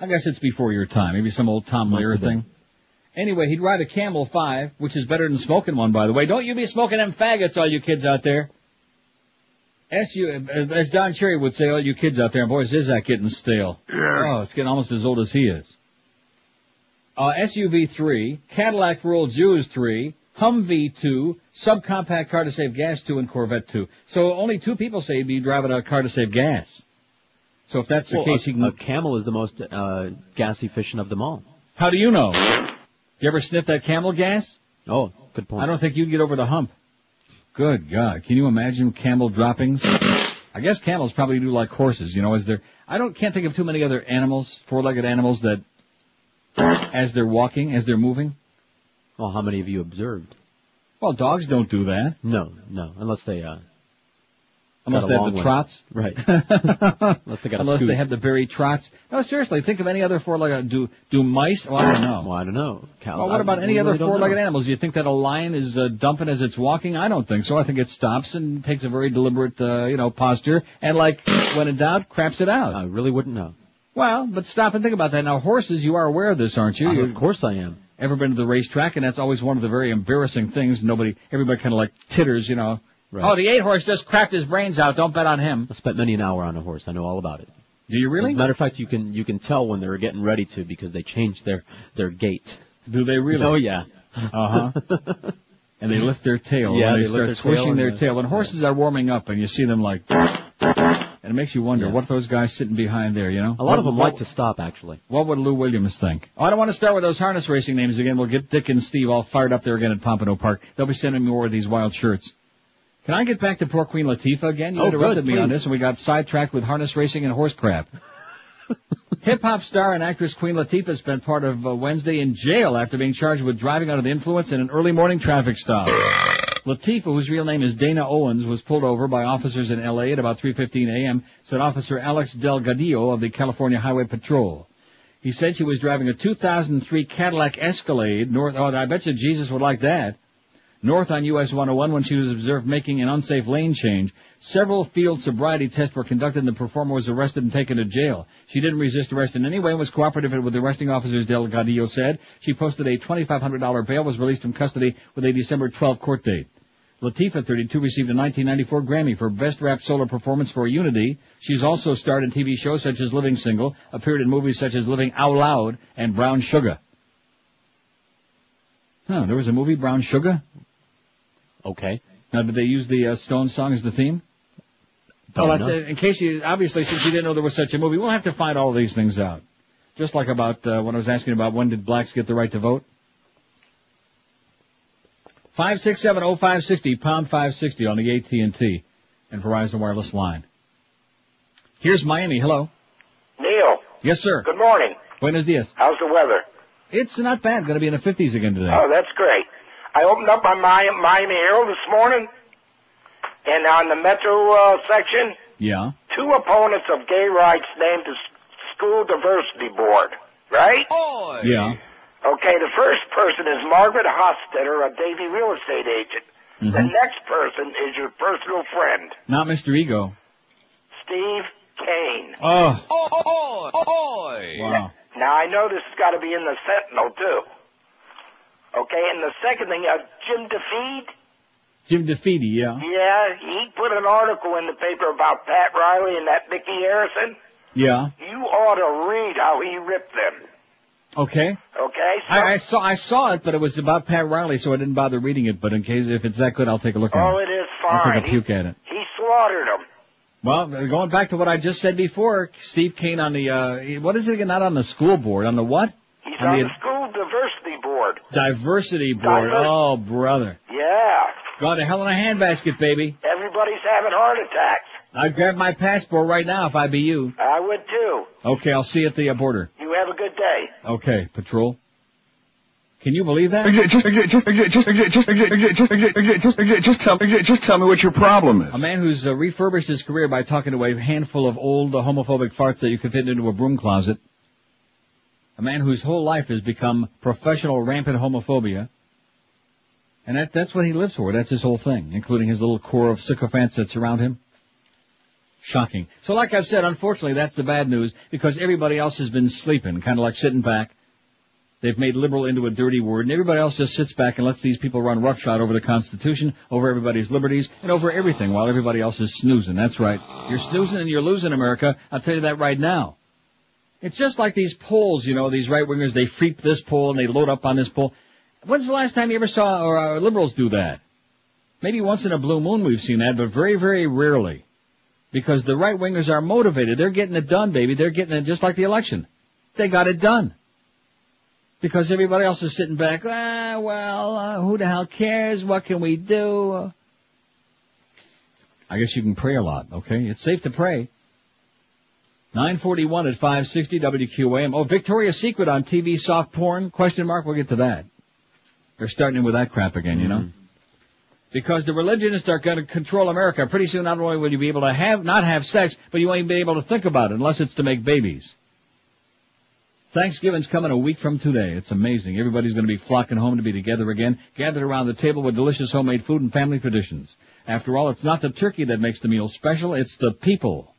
I guess it's before your time. Maybe some old Tom Lear thing. Anyway, he'd ride a Camel five, which is better than smoking one, by the way. Don't you be smoking them faggots, all you kids out there. As, you, as Don Cherry would say, all you kids out there, and boys, is that getting stale. Oh, it's getting almost as old as he is. Uh, S U V three, Cadillac for old Jews three, Humvee two, subcompact car to save gas two, and Corvette two. So only two people say he'd be driving a car to save gas. So if that's the well, case, a, he can... a Camel is the most uh, gas efficient of them all. How do you know? You ever sniff that Camel gas? Oh, good point. I don't think you'd get over the hump. Good God. Can you imagine Camel droppings? I guess camels probably do like horses, you know, as they're... I don't can't think of too many other animals, four-legged animals, that as they're walking, as they're moving. Well, how many of you observed? Well, dogs don't do that. No, no, unless they, uh... Unless they have the trots. Right. Unless they got Unless they have the very trots. No, seriously, think of any other four-legged, do, do mice, well, I don't know. Well, I don't know. Cal- well, what about I, any really other four-legged know. animals? Do you think that a lion is uh, dumping as it's walking? I don't think so. I think it stops and takes a very deliberate, uh, you know, posture, and like, when in doubt, craps it out. I really wouldn't know. Well, but stop and think about that. Now, horses, you are aware of this, aren't you? Uh, of course I am. Ever been to the racetrack, and that's always one of the very embarrassing things. Nobody, everybody kind of like titters, you know. Right. Oh, the eight horse just cracked his brains out. Don't bet on him. I spent many an hour on a horse. I know all about it. Do you really? As a matter of fact, you can you can tell when they're getting ready to because they change their, their gait. Do they really? Oh, yeah. Uh-huh. And they lift their tail. Yeah, they, they start their swishing their tail. When horses are warming up and you see them like... And it makes you wonder, yeah. what are those guys sitting behind there, you know? A lot what, of them what, like to stop, actually. What would Lou Williams think? Oh, I don't want to start with those harness racing names again. We'll get Dick and Steve all fired up there again at Pompano Park. They'll be sending me more of these wild shirts. Can I get back to poor Queen Latifah again? You oh, interrupted good, me please. on this, and we got sidetracked with harness racing and horse crap. Hip-hop star and actress Queen Latifah spent part of uh, Wednesday in jail after being charged with driving under the influence in an early morning traffic stop. Latifah, whose real name is Dana Owens, was pulled over by officers in L A at about three fifteen a.m., said Officer Alex Delgadillo of the California Highway Patrol. He said she was driving a two thousand three Cadillac Escalade north, oh, I bet you Jesus would like that, north on U S one oh one when she was observed making an unsafe lane change. Several field sobriety tests were conducted and the performer was arrested and taken to jail. She didn't resist arrest in any way and was cooperative with the arresting officers, Delgadillo said. She posted a twenty-five hundred dollars bail, was released from custody with a December twelfth court date. Latifah, thirty-two, received a nineteen ninety-four Grammy for Best Rap Solo Performance for Unity. She's also starred in T V shows such as Living Single, appeared in movies such as Living Out Loud and Brown Sugar. Huh, there was a movie, Brown Sugar? Okay. Now, did they use the uh, Stones song as the theme? Don't well, that's, uh, in case you, obviously, since you didn't know there was such a movie, we'll have to find all these things out. Just like about uh, when I was asking about when did blacks get the right to vote. five six seven oh five six oh, pound five sixty on the A T and T and Verizon wireless line. Here's Miami. Hello. Neil. Yes, sir. Good morning. Buenos dias. How's the weather? It's not bad. Going to be in the fifties again today. Oh, that's great. I opened up my Miami Herald this morning, and on the Metro uh, section, yeah, two opponents of gay rights named the School Diversity Board, right? Oh, yeah. Okay, the first person is Margaret Hostetter, a Davie real estate agent. Mm-hmm. The next person is your personal friend. Not Mister Ego. Steve Kane. Oh. Oh, oh, oh, oh. Wow. Now, I know this has got to be in the Sentinel, too. Okay, and the second thing, uh, Jim DeFeed. Jim DeFeed, yeah. Yeah, he put an article in the paper about Pat Riley and that Mickey Harrison. Yeah. You ought to read how he ripped them. Okay. Okay. So I, I saw I saw it, but it was about Pat Riley, so I didn't bother reading it. But in case if it's that good, I'll take a look at oh, it. Oh, it is fine. I'll take a puke he, at it. He slaughtered him. Well, going back to what I just said before, Steve Kane on the uh, what is it again? Not on the school board, on the what? He's on, on the, the school diversity board. Diversity board. Diver- oh, brother. Yeah. Gone to hell in a handbasket, baby. Everybody's having heart attacks. I'd grab my passport right now if I be you. I would too. Okay, I'll see you at the uh, border. You have a good day. Okay, patrol. Can you believe that? Just tell me what your problem is. A man who's uh, refurbished his career by talking to a handful of old uh, homophobic farts that you could fit into a broom closet. A man whose whole life has become professional rampant homophobia. And that, that's what he lives for. That's his whole thing, including his little core of sycophants that surround him. Shocking. So like I've said, unfortunately, that's the bad news, because everybody else has been sleeping, kind of like sitting back. They've made liberal into a dirty word, and everybody else just sits back and lets these people run roughshod over the Constitution, over everybody's liberties, and over everything, while everybody else is snoozing. That's right. You're snoozing and you're losing, America. I'll tell you that right now. It's just like these polls, you know, these right-wingers, they freak this poll and they load up on this poll. When's the last time you ever saw or, uh, liberals do that? Maybe once in a blue moon we've seen that, but very, very rarely. Because the right-wingers are motivated. They're getting it done, baby. They're getting it just like the election. They got it done. Because everybody else is sitting back, ah, well, uh, who the hell cares? What can we do? I guess you can pray a lot, okay? It's safe to pray. nine forty-one at five sixty W Q A M. Oh, Victoria's Secret on T V, soft porn? Question mark, we'll get to that. They're starting in with that crap again, you know? Mm-hmm. because the religionists are going to control America. Pretty soon, not only will you be able to have, not have sex, but you won't even be able to think about it unless it's to make babies. Thanksgiving's coming a week from today. It's amazing. Everybody's going to be flocking home to be together again, gathered around the table with delicious homemade food and family traditions. After all, it's not the turkey that makes the meal special, it's the people.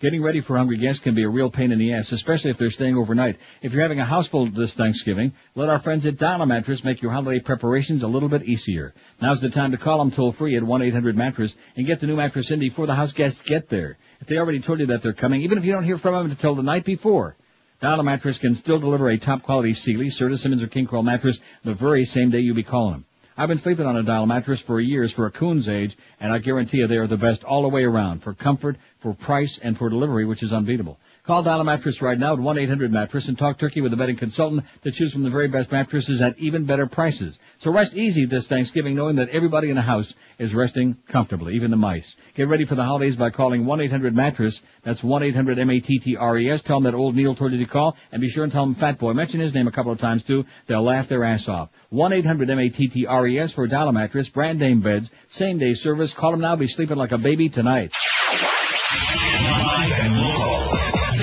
Getting ready for hungry guests can be a real pain in the ass, especially if they're staying overnight. If you're having a house full this Thanksgiving, let our friends at Donna Mattress make your holiday preparations a little bit easier. Now's the time to call them toll-free at one eight hundred mattress and get the new mattress in before the house guests get there. If they already told you that they're coming, even if you don't hear from them until the night before, Donna Mattress can still deliver a top-quality Sealy, Serta Simmons, or King Coral mattress the very same day you be calling them. I've been sleeping on a Dial mattress for years, for a coon's age, and I guarantee you they are the best all the way around, for comfort, for price, and for delivery, which is unbeatable. Call Dial Mattress right now at one eight hundred mattress and talk turkey with a bedding consultant to choose from the very best mattresses at even better prices. So rest easy this Thanksgiving knowing that everybody in the house is resting comfortably, even the mice. Get ready for the holidays by calling one eight hundred mattress. That's one eight hundred M A T T R E S. Tell them that old Neil told you to call, and be sure and tell them Fat Boy. Mention his name a couple of times, too. They'll laugh their ass off. one eight hundred M A T T R E S for Dial Mattress, brand name beds, same-day service. Call them now. Be sleeping like a baby tonight.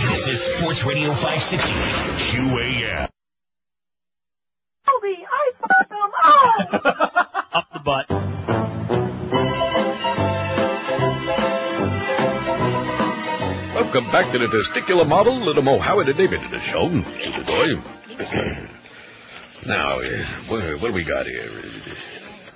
This is Sports Radio five sixty Q A M. Toby, I fucked them up! Up the butt. Welcome back to the Testicular Model, little Mo Howard and David show. Now, what, what do we got here?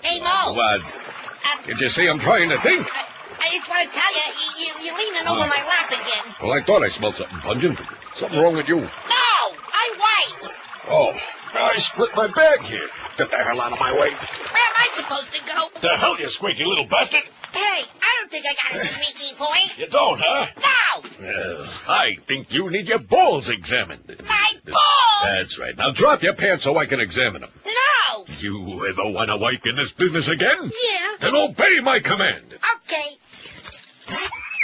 Hey, Mo. What? Uh, Did you see I'm trying to think? I- I just want to tell you, you, you're leaning over my lap again. Well, I thought I smelled something pungent. Something wrong with you. No, I'm white. Oh, I split my bag here. Get the hell out of my way. Where am I supposed to go? The hell, you squeaky little bastard. Hey, I don't think I got a squeaky voice. You don't, huh? No. Well, I think you need your balls examined. My balls? That's right. Now drop your pants so I can examine them. No. You ever want to work in this business again? Yeah. Then obey my command. Okay.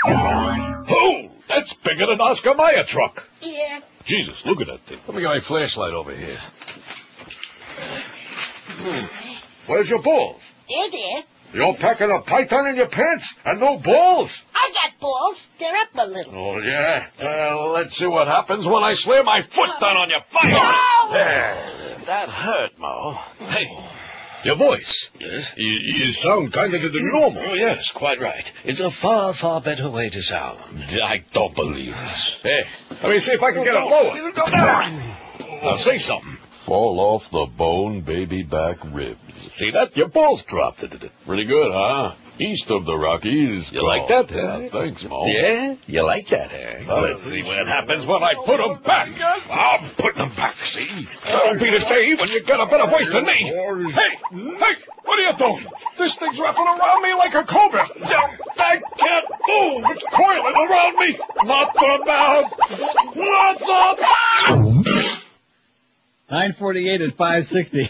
Oh, that's bigger than Oscar Mayer truck. Yeah. Jesus, look at that thing. Let me get my flashlight over here. Hmm. Where's your balls? They're there. You're packing a python in your pants and no balls? I got balls. They're up a little. Oh, yeah? Well, let's see what happens when I slam my foot oh. down on your fire. No! There. That hurt, Mo. Hey, your voice. Yes? You, you sound kinder than normal. Oh, yes, quite right. It's a far, far better way to sound. I don't believe it. Hey, let me see if I can get it lower. Go down. Now, say something. Fall off the bone, baby back ribs. See that? Your balls dropped. Pretty good, huh? East of the Rockies. You like that, huh? Yeah, thanks, Mo. Yeah? You like that, huh? Well, let's see what happens when I put them back. I'm putting them back, see? That'll be the day when you got a better voice than me. Hey, hey, what are you doing? This thing's wrapping around me like a cobra. I can't move. It's coiling around me. Not the mouth. Not the mouth. nine forty-eight at five sixty.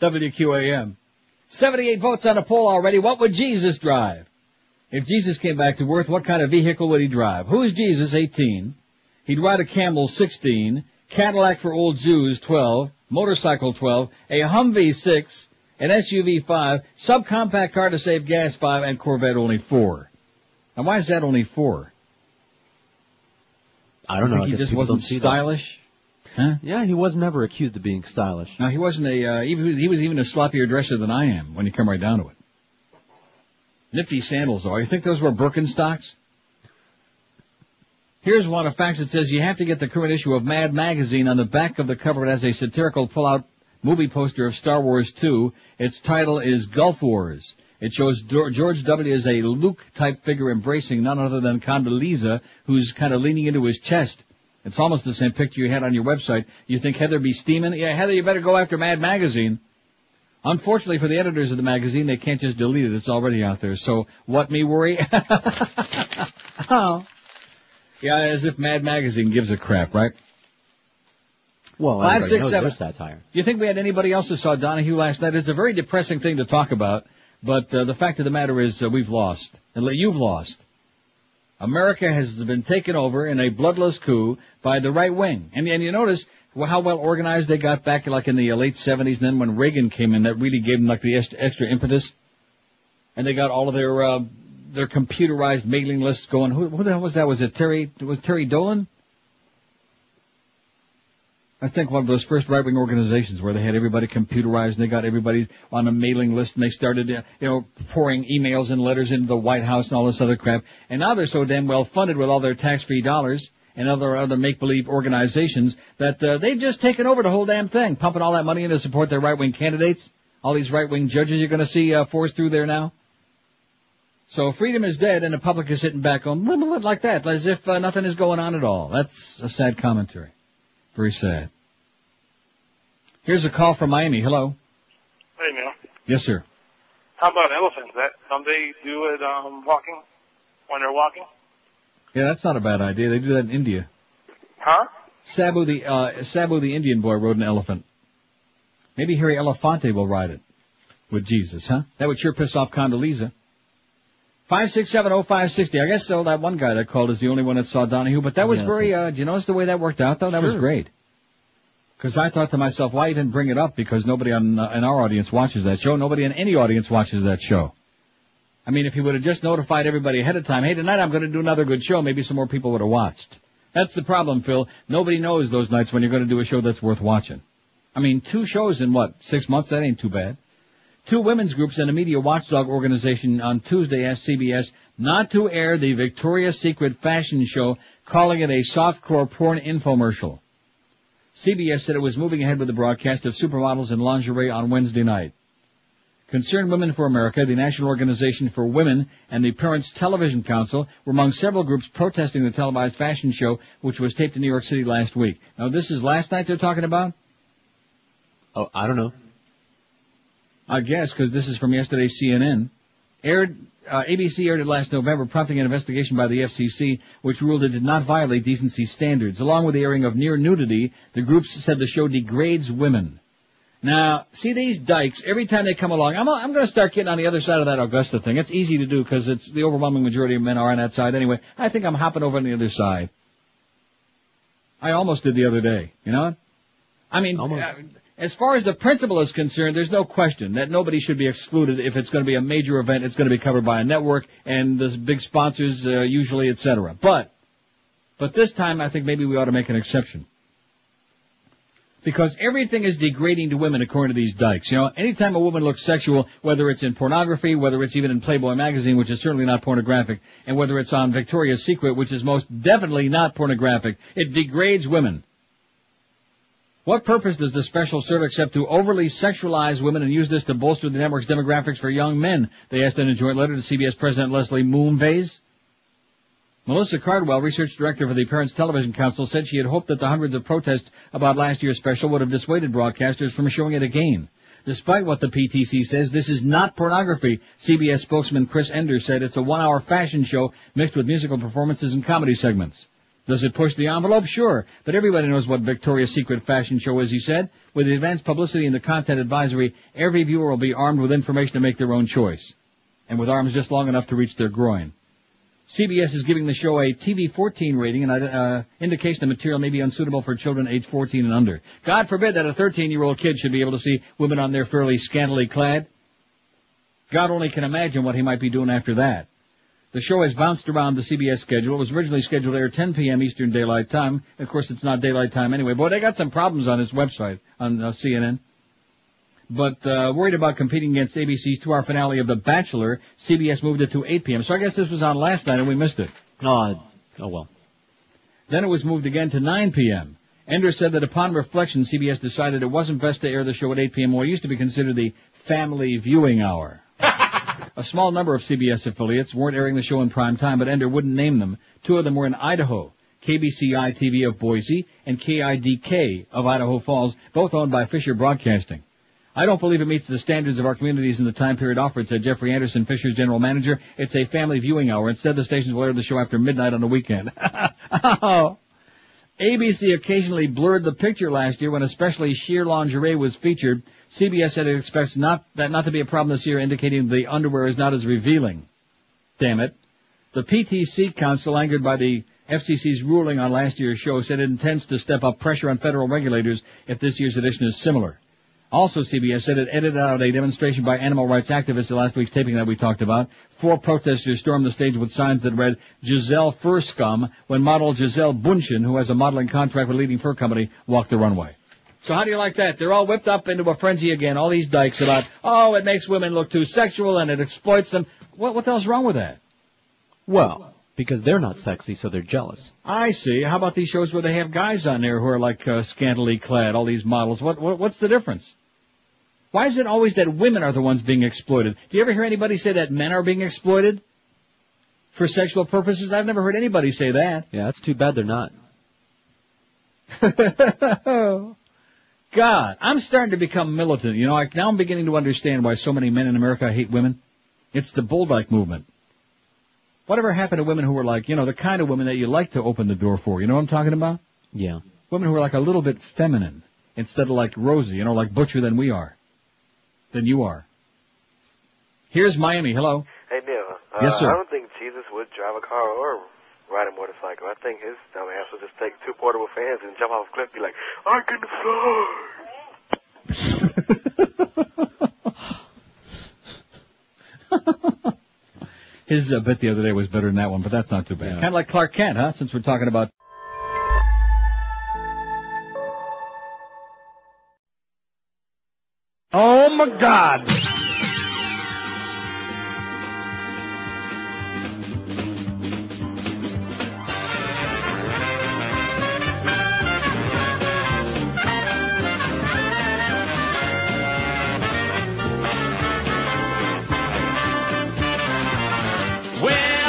W Q A M. seventy-eight votes on a poll already. What would Jesus drive? If Jesus came back to earth, what kind of vehicle would he drive? Who is Jesus? eighteen. He'd ride a camel, sixteen. Cadillac for old Jews, twelve. Motorcycle, twelve. A Humvee, six. An S U V, five. Subcompact car to save gas, five. And Corvette, only four. Now, why is that only four? I don't I know. I think he just wasn't stylish. Huh? Yeah, he was never accused of being stylish. No, he wasn't a, uh, he, was, he was even a sloppier dresser than I am when you come right down to it. Nifty sandals, though. You think those were Birkenstocks? Here's one, a fact that says you have to get the current issue of Mad Magazine. On the back of the cover, it has a satirical pull-out movie poster of Star Wars two. Its title is Gulf Wars. It shows George W. as a Luke-type figure embracing none other than Condoleezza, who's kind of leaning into his chest. It's almost the same picture you had on your website. You think Heather be steaming? Yeah, Heather, you better go after Mad Magazine. Unfortunately for the editors of the magazine, they can't just delete it. It's already out there. So what me worry? Oh. Yeah, as if Mad Magazine gives a crap, right? Well, Five, six, seven. Satire. You think we had anybody else that saw Donahue last night? It's a very depressing thing to talk about. But uh, the fact of the matter is uh, we've lost. And you've lost. America has been taken over in a bloodless coup by the right wing. And, and you notice how well organized they got back like in the late seventies, and then when Reagan came in, that really gave them like the extra impetus. And they got all of their uh, their computerized mailing lists going. Who, who the hell was that? Was it Terry? Was it Terry Dolan? I think one of those first right-wing organizations where they had everybody computerized and they got everybody on a mailing list and they started, you know, pouring emails and letters into the White House and all this other crap. And now they're so damn well funded with all their tax-free dollars and other other make-believe organizations that uh, they've just taken over the whole damn thing, pumping all that money in to support their right-wing candidates. All these right-wing judges you're going to see uh, forced through there now. So freedom is dead and the public is sitting back on like that, as if uh, nothing is going on at all. That's a sad commentary. Very sad. Here's a call from Miami. Hello. Hey, Neil. Yes, sir. How about elephants? That don't they do it um, walking when they're walking? Yeah, that's not a bad idea. They do that in India. Huh? Sabu the uh, Sabu the Indian boy rode an elephant. Maybe Harry Elefante will ride it with Jesus, huh? That would sure piss off Condoleezza. Five six seven oh five sixty. I guess so. That one guy that called is the only one that saw Donahue, but that was yeah, very. Uh, do you notice the way that worked out though? That sure. was great. Because I thought to myself, why even bring it up? Because nobody on uh, in our audience watches that show. Nobody in any audience watches that show. I mean, if he would have just notified everybody ahead of time, hey, tonight I'm going to do another good show. Maybe some more people would have watched. That's the problem, Phil. Nobody knows those nights when you're going to do a show that's worth watching. I mean, two shows in what six months? That ain't too bad. Two women's groups and a media watchdog organization on Tuesday asked C B S not to air the Victoria's Secret fashion show, calling it a softcore porn infomercial. C B S said it was moving ahead with the broadcast of supermodels in lingerie on Wednesday night. Concerned Women for America, the National Organization for Women, and the Parents Television Council were among several groups protesting the televised fashion show, which was taped in New York City last week. Now, this is last night they're talking about? Oh, I don't know. I guess, because this is from yesterday's C N N. Aired, uh, A B C aired it last November, prompting an investigation by the F C C, which ruled it did not violate decency standards. Along with the airing of near nudity, the groups said the show degrades women. Now, see these dykes, every time they come along, I'm, I'm going to start getting on the other side of that Augusta thing. It's easy to do, because it's the overwhelming majority of men are on that side anyway. I think I'm hopping over on the other side. I almost did the other day, you know? I mean... As far as the principle is concerned, there's no question that nobody should be excluded if it's going to be a major event. It's going to be covered by a network and the big sponsors uh, usually, et cetera. But, but this time I think maybe we ought to make an exception. Because everything is degrading to women according to these dykes. You know, anytime a woman looks sexual, whether it's in pornography, whether it's even in Playboy magazine, which is certainly not pornographic, and whether it's on Victoria's Secret, which is most definitely not pornographic, it degrades women. What purpose does the special serve except to overly sexualize women and use this to bolster the network's demographics for young men? They asked in a joint letter to C B S President Leslie Moonves. Melissa Cardwell, research director for the Parents Television Council, said she had hoped that the hundreds of protests about last year's special would have dissuaded broadcasters from showing it again. Despite what the P T C says, this is not pornography. C B S spokesman Chris Enders said it's a one-hour fashion show mixed with musical performances and comedy segments. Does it push the envelope? Sure. But everybody knows what Victoria's Secret fashion show is, he said. With the advanced publicity and the content advisory, every viewer will be armed with information to make their own choice. And with arms just long enough to reach their groin. C B S is giving the show a T V fourteen rating and uh, indication the material may be unsuitable for children age fourteen and under. God forbid that a thirteen-year-old kid should be able to see women on there fairly scantily clad. God only can imagine what he might be doing after that. The show has bounced around the C B S schedule. It was originally scheduled to air ten p.m. Eastern Daylight Time. Of course, it's not Daylight Time anyway. Boy, they got some problems on this website, on uh, C N N. But uh worried about competing against A B C's two-hour finale of The Bachelor, C B S moved it to eight p.m. So I guess this was on last night and we missed it. Oh, oh well. Then it was moved again to nine p.m. Ender said that upon reflection, C B S decided it wasn't best to air the show at eight p.m. what used to be considered the family viewing hour. A small number of C B S affiliates weren't airing the show in prime time, but Ender wouldn't name them. Two of them were in Idaho, K B C I T V of Boise and K I D K of Idaho Falls, both owned by Fisher Broadcasting. I don't believe it meets the standards of our communities in the time period offered, said Jeffrey Anderson, Fisher's general manager. It's a family viewing hour. Instead, the stations will air the show after midnight on the weekend. Oh. A B C occasionally blurred the picture last year when especially sheer lingerie was featured. C B S said it expects not, that not to be a problem this year, indicating the underwear is not as revealing. Damn it. The P T C Council, angered by the F C C's ruling on last year's show said it intends to step up pressure on federal regulators if this year's edition is similar. Also, C B S said it edited out a demonstration by animal rights activists in last week's taping that we talked about. Four protesters stormed the stage with signs that read, Giselle Fur Scum, when model Giselle Bundchen, who has a modeling contract with a leading fur company, walked the runway. So how do you like that? They're all whipped up into a frenzy again, all these dykes about, oh, it makes women look too sexual and it exploits them. What, what the hell's wrong with that? Well, because they're not sexy, so they're jealous. I see. How about these shows where they have guys on there who are, like, uh, scantily clad, all these models? What, what What's the difference? Why is it always that women are the ones being exploited? Do you ever hear anybody say that men are being exploited for sexual purposes? I've never heard anybody say that. Yeah, it's too bad they're not. God, I'm starting to become militant. You know, I, now I'm beginning to understand why so many men in America hate women. It's the bull dyke movement. Whatever happened to women who were like, you know, the kind of women that you like to open the door for? You know what I'm talking about? Yeah. Women who are like a little bit feminine instead of like rosy, you know, like butcher than we are. Than you are. Here's Miami. Hello. Hey, Neil. Uh, yes, sir. I don't think Jesus would drive a car or ride a motorcycle. I think his dumb ass would just take two portable fans and jump off a cliff and be like, I can fly. His uh, bit the other day was better than that one, but that's not too bad. Yeah. Kind of like Clark Kent, huh, since we're talking about... Oh, my God. Well, he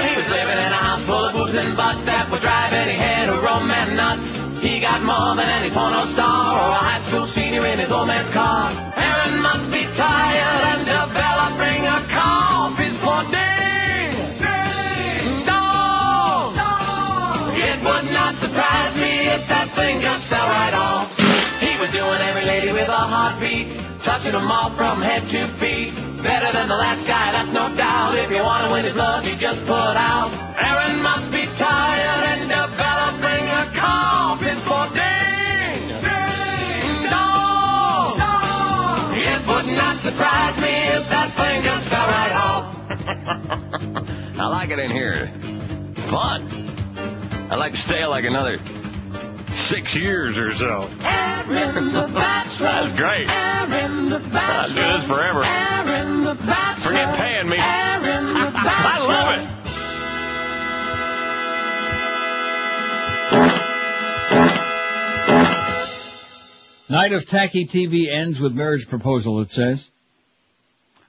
was living in a house full of boobs and butts that were driving. He had a romance nuts. He got more than any porno star or a high school senior in his old man's car. Aaron must be tired and a bell I bring a call. His poor ding, ding, dong. It would not surprise me if that thing just fell right off. He was doing every lady with a heartbeat, touching them all from head to feet. Better than the last guy, that's no doubt. If you want to win his love, you just put out. Aaron must be tired and a bell I bring a call. For ding, ding, dong. It would not surprise me if that thing just fell right off. I like it in here. Fun. I'd like to stay like another six years or so. Aaron the Bachelor. That was great. Aaron the Bachelor. I'll do this forever. Aaron the Bachelor. Forget paying me. Aaron the Bachelor. I love it. Night of Tacky T V ends with marriage proposal, it says.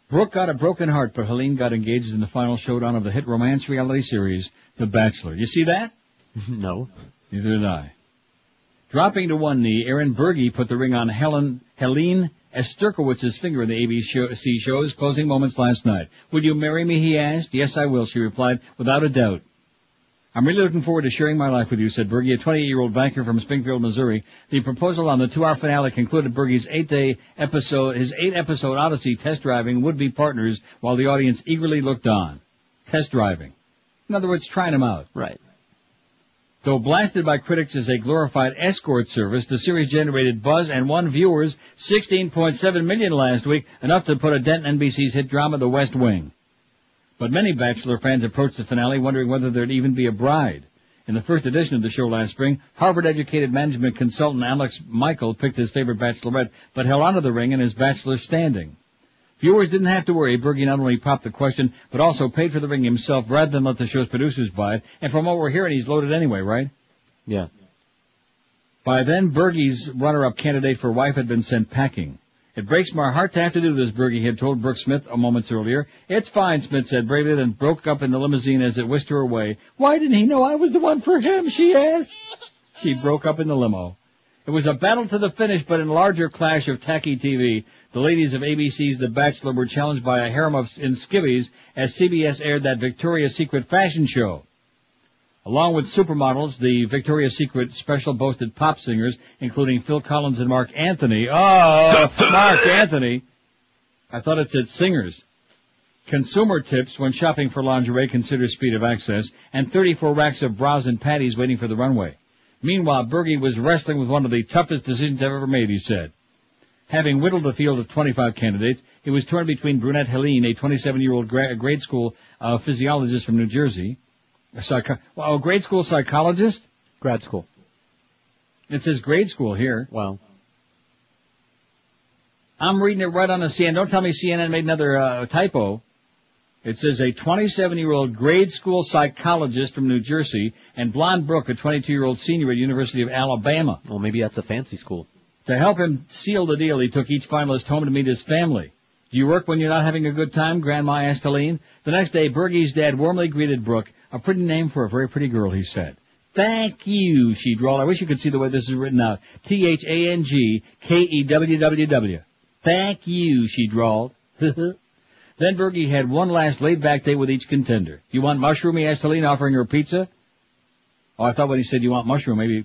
Brooke got a broken heart, but Helene got engaged in the final showdown of the hit romance reality series, The Bachelor. You see that? No. Neither did I. Dropping to one knee, Aaron Berge put the ring on Helen Helene Esterkowitz's finger in the A B C show's closing moments last night. Will you marry me, he asked. Yes, I will, she replied, without a doubt. I'm really looking forward to sharing my life with you, said Berge, a twenty-eight-year-old banker from Springfield, Missouri. The proposal on the two-hour finale concluded Berge's eight-day episode, his eight-episode odyssey test driving would-be partners while the audience eagerly looked on. Test driving. In other words, trying them out. Right. Though blasted by critics as a glorified escort service, the series generated buzz and won viewers sixteen point seven million last week, enough to put a dent in N B C's hit drama The West Wing. But many Bachelor fans approached the finale wondering whether there'd even be a bride. In the first edition of the show last spring, Harvard-educated management consultant Alex Michael picked his favorite bachelorette, but held onto the ring in his bachelor standing. Viewers didn't have to worry. Berge not only popped the question, but also paid for the ring himself rather than let the show's producers buy it. And from what we're hearing, he's loaded anyway, right? Yeah. By then, Berge's runner-up candidate for wife had been sent packing. It breaks my heart to have to do this, Berge had told Brooke Smith a moment earlier. It's fine, Smith said bravely, then broke up in the limousine as it whisked her away. Why didn't he know I was the one for him, she asked. She broke up in the limo. It was a battle to the finish, but in larger clash of tacky T V, the ladies of A B C's The Bachelor were challenged by a harem of in skivvies as C B S aired that Victoria's Secret fashion show. Along with supermodels, the Victoria's Secret special boasted pop singers, including Phil Collins and Mark Anthony. Oh, Mark Anthony. I thought it said singers. Consumer tips when shopping for lingerie, consider speed of access, and thirty-four racks of bras and panties waiting for the runway. Meanwhile, Berge was wrestling with one of the toughest decisions I've ever made, he said. Having whittled a field of twenty-five candidates, he was torn between Brunette Helene, a twenty-seven-year-old gra- grade school uh, physiologist from New Jersey. A psycho- well, a grade school psychologist? Grad school. It says grade school here. Wow. I'm reading it right on the C N N. Don't tell me C N N made another uh, typo. It says a twenty-seven-year-old grade school psychologist from New Jersey and Blonde Brooke, a twenty-two-year-old senior at University of Alabama. Well, maybe that's a fancy school. To help him seal the deal, he took each finalist home to meet his family. Do you work when you're not having a good time? Grandma asked Helene. The next day, Bergie's dad warmly greeted Brooke. A pretty name for a very pretty girl, he said. Thank you, she drawled. I wish you could see the way this is written out. T H A N G K E W W W. Thank you, she drawled. Then Berge had one last laid-back day with each contender. You want mushroom, he asked Helene, offering her pizza. Oh, I thought when he said you want mushroom, maybe...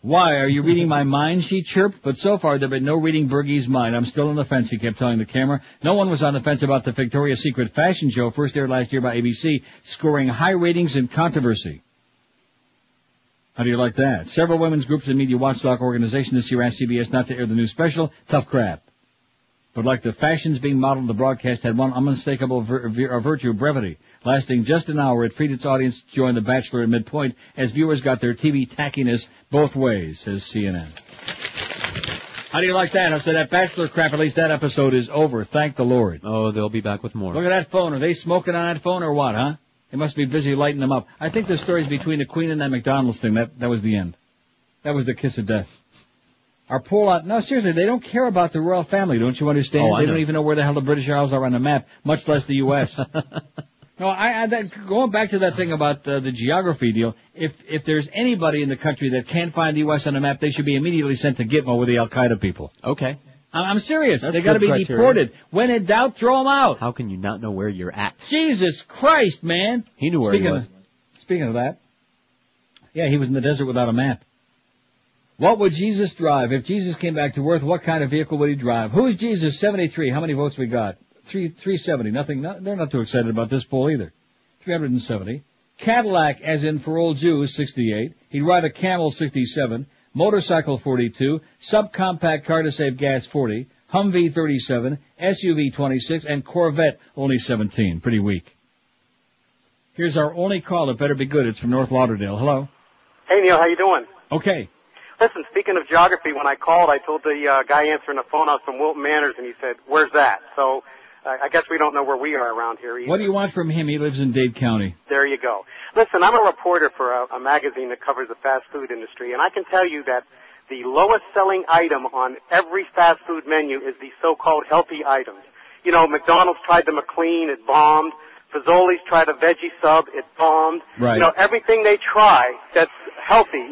Why, are you reading my mind, she chirped, but so far there had been no reading Berge's mind. I'm still on the fence, he kept telling the camera. No one was on the fence about the Victoria's Secret fashion show, first aired last year by A B C, scoring high ratings and controversy. How do you like that? Several women's groups and media watchdog organizations this year asked C B S not to air the new special. Tough crap. But like the fashions being modeled, the broadcast had one unmistakable vir- vir- virtue, brevity. Lasting just an hour, it freed its audience to join The Bachelor at midpoint as viewers got their T V tackiness both ways, says C N N. How do you like that? I said that Bachelor crap, at least that episode is over. Thank the Lord. Oh, they'll be back with more. Look at that phone. Are they smoking on that phone or what, huh? They must be busy lighting them up. I think the story's between the Queen and that McDonald's thing. That, that was the end. That was the kiss of death. Our pullout, no, seriously, they don't care about the royal family, don't you understand? Oh, I they know. Don't even know where the hell the British Isles are on the map, much less the U S No, I, I that, going back to that thing about uh, the geography deal, if if there's anybody in the country that can't find the U S on the map, they should be immediately sent to Gitmo with the Al-Qaeda people. Okay. I'm, I'm serious. That's they got to be criteria. Deported. When in doubt, throw them out. How can you not know where you're at? Jesus Christ, man. He knew where speaking he was. Of, speaking of that, yeah, he was in the desert without a map. What would Jesus drive? If Jesus came back to earth, what kind of vehicle would he drive? Who's Jesus? seventy-three. How many votes we got? Three, three seventy. Nothing. Not, they're not too excited about this poll either. three hundred seventy. Cadillac, as in for old Jews, sixty-eight. He'd ride a camel, sixty-seven. Motorcycle, forty-two. Subcompact car to save gas, forty. Humvee, thirty-seven. S U V, twenty-six. And Corvette, only seventeen. Pretty weak. Here's our only call. It better be good. It's from North Lauderdale. Hello. Hey, Neil. How you doing? Okay. Listen, speaking of geography, when I called, I told the uh, guy answering the phone I was from Wilton Manors, and he said, where's that? So uh, I guess we don't know where we are around here either. What do you want from him? He lives in Dade County. There you go. Listen, I'm a reporter for a, a magazine that covers the fast food industry, and I can tell you that the lowest-selling item on every fast food menu is the so-called healthy items. You know, McDonald's tried the McLean. It bombed. Fazoli's tried a veggie sub. It bombed. Right. You know, everything they try that's healthy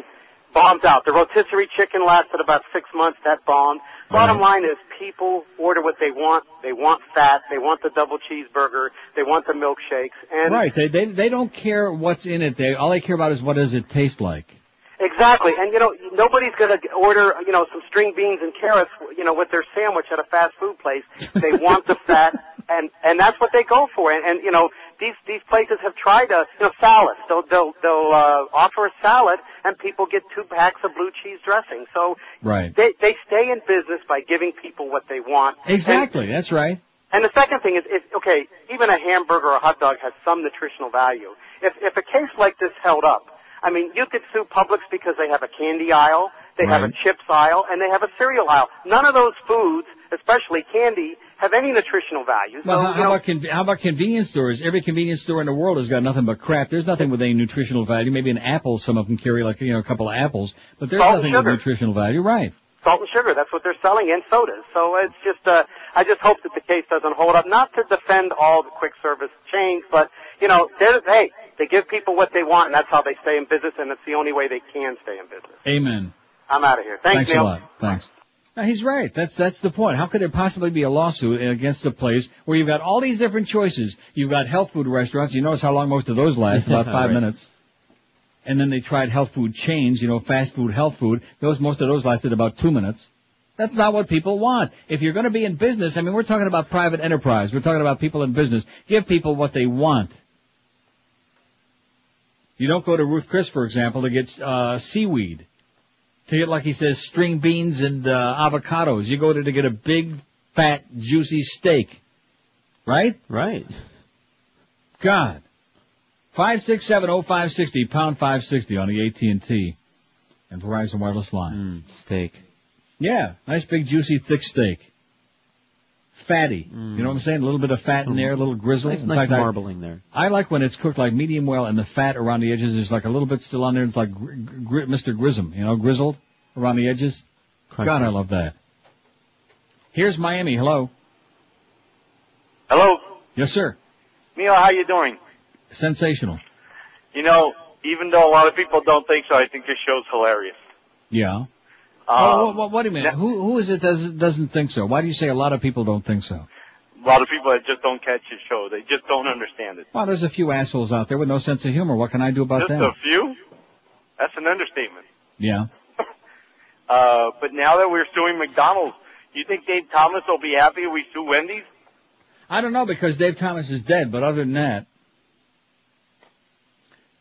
bombed out. The rotisserie chicken lasted about six months. That bombed. Bottom line is people order what they want. They want fat. They want the double cheeseburger. They want the milkshakes. And right. They, they they don't care what's in it. They all they care about is what does it taste like. Exactly. And, you know, nobody's going to order, you know, some string beans and carrots, you know, with their sandwich at a fast food place. They want the fat, and, and that's what they go for. And, and you know, These these places have tried a you know, salad. They'll they'll they'll uh, offer a salad, and people get two packs of blue cheese dressing. So right. they they stay in business by giving people what they want. Exactly, and, that's right. And the second thing is, is okay, even a hamburger or a hot dog has some nutritional value. If if a case like this held up, I mean, you could sue Publix because they have a candy aisle, they right. have a chips aisle, and they have a cereal aisle. None of those foods, especially candy, have any nutritional value. So, well, how, you know, how, about con- how about convenience stores? Every convenience store in the world has got nothing but crap. There's nothing with any nutritional value. Maybe an apple, some of them carry, like, you know, a couple of apples. But there's nothing with nutritional value. Right. Salt and sugar, that's what they're selling, and sodas. So it's just, uh, I just hope that the case doesn't hold up. Not to defend all the quick service chains, but, you know, hey, they give people what they want, and that's how they stay in business, and it's the only way they can stay in business. Amen. I'm out of here. Thanks, Thanks Neil. Thanks a lot. Thanks. Now, he's right. That's that's the point. How could there possibly be a lawsuit against a place where you've got all these different choices? You've got health food restaurants. You notice how long most of those last, about five right. minutes. And then they tried health food chains, you know, fast food, health food. Those Most of those lasted about two minutes. That's not what people want. If you're going to be in business, I mean, we're talking about private enterprise. We're talking about people in business. Give people what they want. You don't go to Ruth Chris, for example, to get uh seaweed, to get, like he says, string beans and uh avocados. You go there to get a big, fat, juicy steak. Right? Right. God. five six seven oh five sixty, pound five sixty on the A T and T and Verizon wireless line. Mm, steak. Yeah, nice big juicy thick steak. Fatty. Mm. You know what I'm saying? A little bit of fat in there, a little grizzle. Nice, in nice fact, marbling I, there. I like when it's cooked like medium well and the fat around the edges is like a little bit still on there. It's like gr- gr- Mister Grissom, you know, grizzled around the edges. Quite God, right. I love that. Here's Miami. Hello. Hello. Yes, sir. Neil, how you doing? Sensational. You know, even though a lot of people don't think so, I think this show's hilarious. Yeah. Um, oh, wait, wait a minute. Now, who who is it that doesn't think so? Why do you say a lot of people don't think so? A lot of people that just don't catch the show. They just don't understand it. Well, there's a few assholes out there with no sense of humor. What can I do about just that? Just a few? That's an understatement. Yeah. uh, but now that we're suing McDonald's, you think Dave Thomas will be happy if we sue Wendy's? I don't know, because Dave Thomas is dead, but other than that,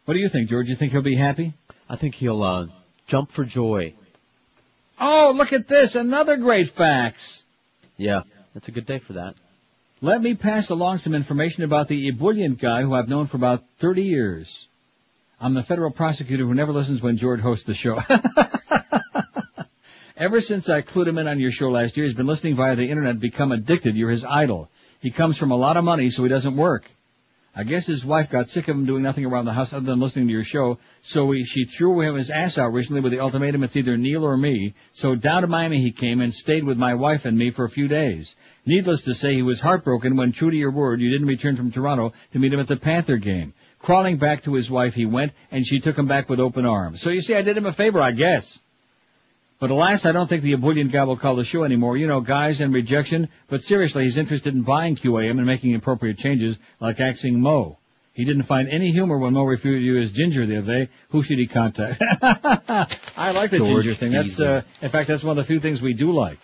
what do you think, George? You think he'll be happy? I think he'll uh, jump for joy. Oh, look at this. Another great fax. Yeah, that's a good day for that. Let me pass along some information about the ebullient guy who I've known for about thirty years. I'm the federal prosecutor who never listens when George hosts the show. Ever since I clued him in on your show last year, he's been listening via the Internet, become addicted. You're his idol. He comes from a lot of money, so he doesn't work. I guess his wife got sick of him doing nothing around the house other than listening to your show, so he, she threw him his ass out recently with the ultimatum, it's either Neil or me. So down to Miami he came and stayed with my wife and me for a few days. Needless to say, he was heartbroken when, true to your word, you didn't return from Toronto to meet him at the Panther game. Crawling back to his wife he went, and she took him back with open arms. So you see, I did him a favor, I guess. But alas, I don't think the ebullient guy will call the show anymore. You know, guys and rejection. But seriously, he's interested in buying Q A M and making appropriate changes, like axing Mo. He didn't find any humor when Mo referred to you as Ginger the other day. Who should he contact? I like the George Ginger thing. That's, uh, in fact, that's one of the few things we do like.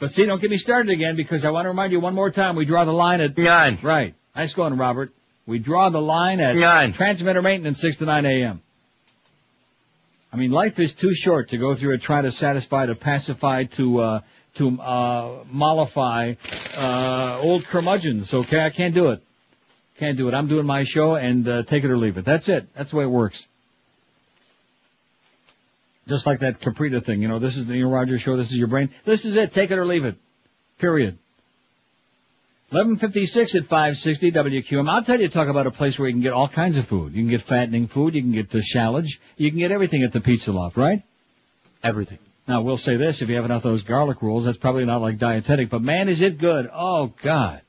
But see, don't get me started again, because I want to remind you one more time, we draw the line at... Nine. Right. Nice going, Robert. We draw the line at... Nine. Transmitter maintenance, six to nine a.m. I mean, life is too short to go through a try to satisfy, to pacify, to, uh, to, uh, mollify, uh, old curmudgeons, okay? I can't do it. Can't do it. I'm doing my show and, uh, take it or leave it. That's it. That's the way it works. Just like that Caprita thing, you know, this is the Neil Rogers show, this is your brain. This is it. Take it or leave it. Period. eleven fifty-six at five sixty W Q M. I'll tell you, talk about a place where you can get all kinds of food. You can get fattening food. You can get the shallage. You can get everything at the Pizza Loft, right? Everything. Now, we'll say this. If you have enough of those garlic rolls, that's probably not like dietetic, but, man, is it good. Oh, God.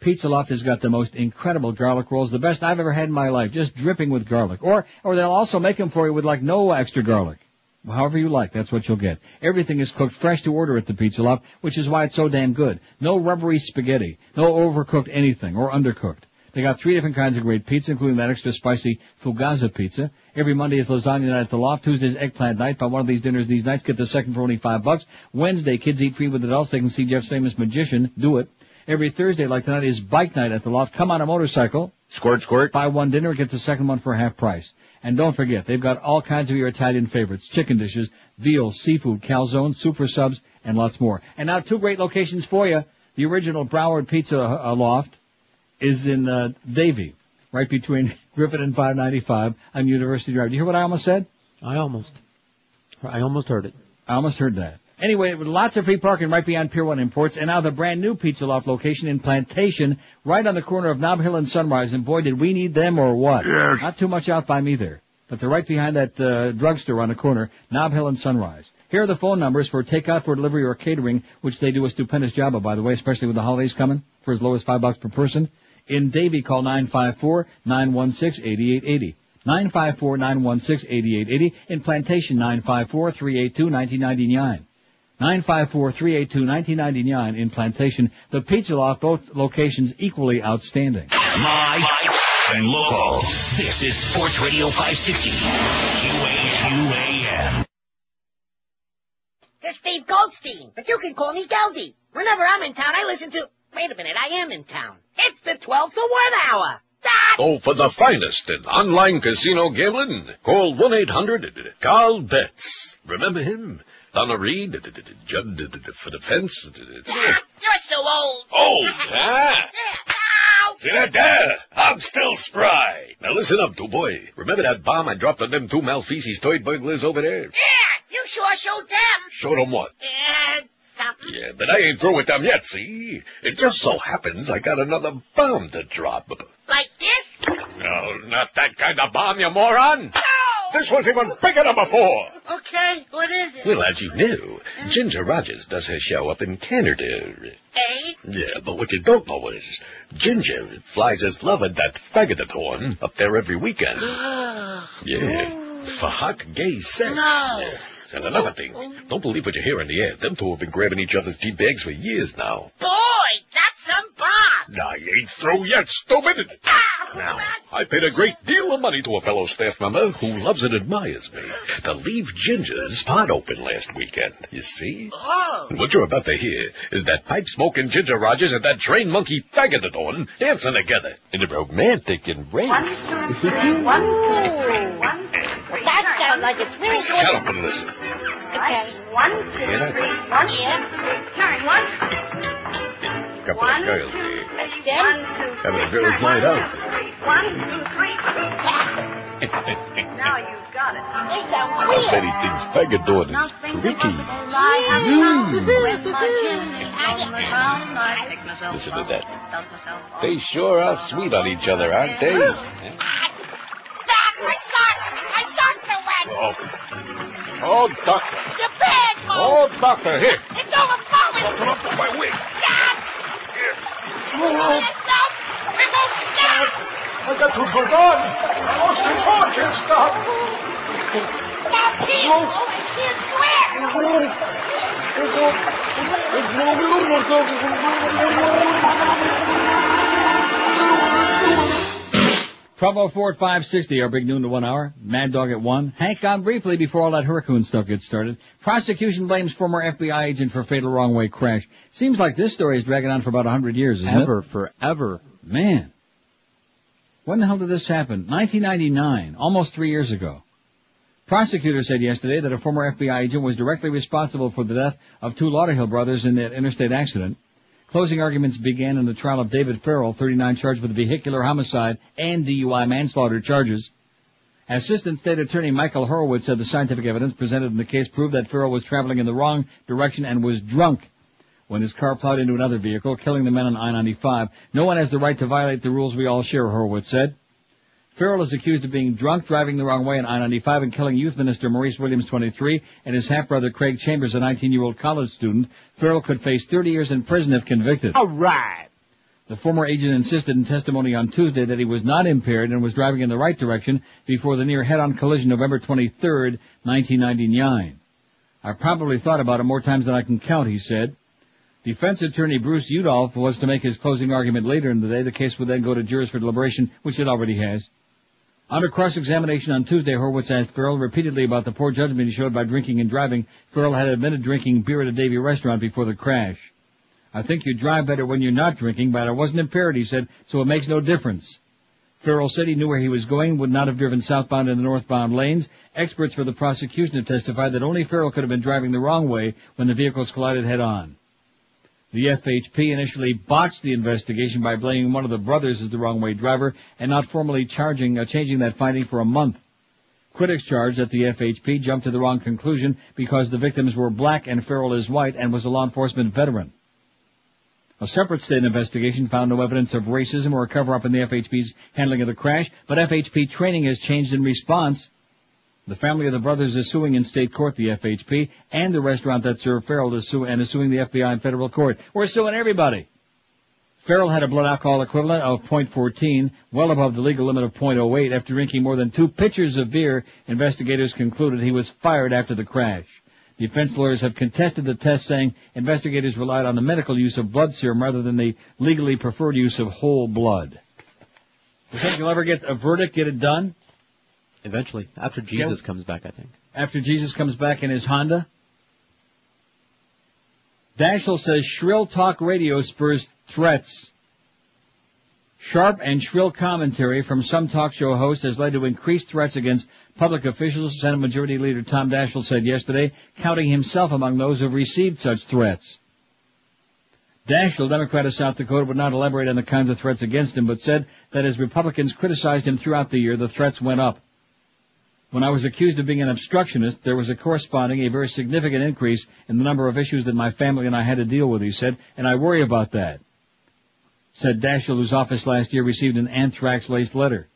Pizza Loft has got the most incredible garlic rolls, the best I've ever had in my life, just dripping with garlic. Or or they'll also make them for you with, like, no extra garlic. However you like, that's what you'll get. Everything is cooked fresh to order at the Pizza Loft, which is why it's so damn good. No rubbery spaghetti, no overcooked anything or undercooked. They got three different kinds of great pizza, including that extra spicy Fugazzotto pizza. Every Monday is lasagna night at the Loft. Tuesday is eggplant night. By one of these dinners these nights, get the second for only five bucks. Wednesday, kids eat free with adults. They can see Jeff's Famous Magician do it. Every Thursday, like tonight, is bike night at the Loft. Come on a motorcycle. Squirt, squirt. Buy one dinner, get the second one for half price. And don't forget, they've got all kinds of your Italian favorites, chicken dishes, veal, seafood, calzone, super subs, and lots more. And now two great locations for you. The original Broward Pizza uh, Loft is in uh, Davie, right between Griffin and five ninety-five on University Drive. Do you hear what I almost said? I almost. I almost heard it. I almost heard that. Anyway, with lots of free parking right beyond Pier one Imports, and now the brand-new Pizza Loft location in Plantation, right on the corner of Nob Hill and Sunrise. And, boy, did we need them or what? Yes. Not too much out by me there, but they're right behind that uh, drugstore on the corner, Nob Hill and Sunrise. Here are the phone numbers for takeout, for delivery, or catering, which they do a stupendous job of, by the way, especially with the holidays coming, for as low as five bucks per person. In Davie, call nine five four, nine one six, eight eight eight zero. nine five four, nine one six, eight eight eight zero. In Plantation, nine five four, three eight two, one nine nine nine. nine five four, three eight two, one nine nine nine in Plantation. The Pizza Loft, both locations equally outstanding. My and local. This is Sports Radio five sixty Q A M. That's Dave Goldstein, but you can call me Geldy. Whenever I'm in town, I listen to... Wait a minute, I am in town. It's the twelve to one hour. Ah! Oh, for the finest in online casino gambling, call one eight hundred Carl Betts. Remember him? Donna Reed, Judd for defense. Ah, you're so old. Old, huh? Yeah. I'm still spry. Now listen up, two boy. Remember that bomb I dropped on them two Malfeasy toy burglars over there? Yeah, you sure showed them. Showed them what? Yeah, something. Yeah, but I ain't through with them yet, see? It just so happens I got another bomb to drop. Like this? No, not that kind of bomb, you moron. No! This was even bigger than before. Okay, what is it? Well, as you know, Ginger Rogers does her show up in Canada. Eh? Yeah, but what you don't know is Ginger flies his lover, that faggot at horn, up there every weekend. Yeah, for hot gay sex. No. Yeah. And another thing, don't believe what you hear in the air. Them two have been grabbing each other's tea bags for years now. Boy, that's some bomb. Nah, you ain't through yet, stupid. Now, I paid a great deal of money to a fellow staff member who loves and admires me to leave Ginger's pot open last weekend, you see? Oh. And what you're about to hear is that pipe-smoking Ginger Rogers and that train monkey faggot on dancing together in a romantic embrace. One, two, three, one, two, three, one, two, three. That sounds like it's really good. Shut up and listen. Okay. One, two, three, one, two, three, one, two. Couple one, of girls here. Having a girls' night out. One, two, three. Now you've got it. I bet he thinks Pagador is freaky. Mm. Listen to that. They sure are sweet on each other, aren't they? Yeah. My sock! My socks are wet! Oh, oh doctor. Your bag, Mo. Oh, doctor, here. It's overflowing. Come up with my wig. Stop! Oh. It won't stop! It won't stop! I got to put on! I lost the torch! It can't stop! Now, Tim! Oh, I can't swear! twelve oh four at five sixty, our big noon to one hour. Mad Dog at one. Hank on briefly before all that hurricane stuff gets started. Prosecution blames former F B I agent for fatal wrong-way crash. Seems like this story is dragging on for about one hundred years, isn't Ever, it? Ever, forever. Man. When the hell did this happen? nineteen ninety-nine, almost three years ago. Prosecutor said yesterday that a former F B I agent was directly responsible for the death of two Lauderhill brothers in that interstate accident. Closing arguments began in the trial of David Farrell, thirty-nine, charged with vehicular homicide and D U I manslaughter charges. Assistant State Attorney Michael Horowitz said the scientific evidence presented in the case proved that Farrell was traveling in the wrong direction and was drunk when his car plowed into another vehicle, killing the men on I ninety-five. No one has the right to violate the rules we all share, Horowitz said. Farrell is accused of being drunk, driving the wrong way on I ninety-five, and killing Youth Minister Maurice Williams, twenty-three, and his half-brother Craig Chambers, a nineteen-year-old college student. Farrell could face thirty years in prison if convicted. All right. The former agent insisted in testimony on Tuesday that he was not impaired and was driving in the right direction before the near head-on collision November twenty-third, nineteen ninety-nine. I probably thought about it more times than I can count, he said. Defense attorney Bruce Udolph was to make his closing argument later in the day. The case would then go to jurors for deliberation, which it already has. Under cross-examination on Tuesday, Horowitz asked Farrell repeatedly about the poor judgment he showed by drinking and driving. Farrell had admitted drinking beer at a Davy restaurant before the crash. I think you drive better when you're not drinking, but I wasn't impaired, he said, so it makes no difference. Farrell said he knew where he was going, would not have driven southbound in the northbound lanes. Experts for the prosecution have testified that only Farrell could have been driving the wrong way when the vehicles collided head-on. The F H P initially botched the investigation by blaming one of the brothers as the wrong-way driver and not formally charging, uh, changing that finding for a month. Critics charged that the F H P jumped to the wrong conclusion because the victims were black and Farrell is white and was a law enforcement veteran. A separate state investigation found no evidence of racism or a cover-up in the F H P's handling of the crash, but F H P training has changed in response. The family of the brothers is suing in state court the F H P, and the restaurant that served Farrell is su- and is suing the F B I in federal court. We're suing everybody. Farrell had a blood alcohol equivalent of point one four, well above the legal limit of point oh eight. After drinking more than two pitchers of beer, investigators concluded he was fired after the crash. Defense lawyers have contested the test, saying investigators relied on the medical use of blood serum rather than the legally preferred use of whole blood. You think you'll ever get a verdict, get it done? Eventually. After Jesus yeah. comes back, I think. After Jesus comes back in his Honda? Daschle says shrill talk radio spurs threats. Sharp and shrill commentary from some talk show hosts has led to increased threats against public officials. Senate Majority Leader Tom Daschle said yesterday, counting himself among those who have received such threats. Daschle, Democrat of South Dakota, would not elaborate on the kinds of threats against him, but said that as Republicans criticized him throughout the year, the threats went up. When I was accused of being an obstructionist, there was a corresponding, a very significant increase in the number of issues that my family and I had to deal with, he said, and I worry about that, said Daschle, whose office last year received an anthrax-laced letter.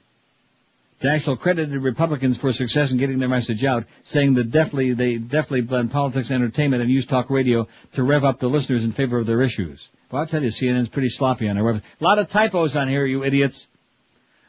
Daschle credited Republicans for success in getting their message out, saying that deftly they deftly blend politics, entertainment, and news talk radio to rev up the listeners in favor of their issues. Well, I'll tell you, C N N's pretty sloppy on their website. A lot of typos on here, you idiots.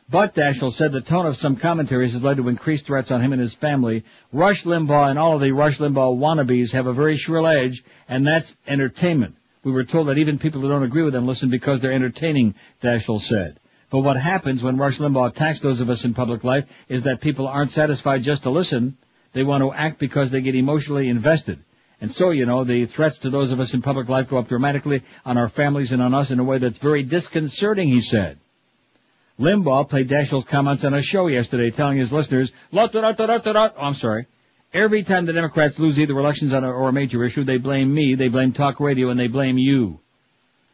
But Daschle said the tone of some commentaries has led to increased threats on him and his family. Rush Limbaugh and all of the Rush Limbaugh wannabes have a very shrill edge, and that's entertainment. We were told that even people who don't agree with them listen because they're entertaining, Daschle said. But what happens when Rush Limbaugh attacks those of us in public life is that people aren't satisfied just to listen. They want to act because they get emotionally invested. And so, you know, the threats to those of us in public life go up dramatically on our families and on us in a way that's very disconcerting, he said. Limbaugh played Daschle's comments on a show yesterday, telling his listeners, la da da da da da oh, I'm sorry. Every time the Democrats lose either elections on a, or a major issue, they blame me, they blame talk radio, and they blame you.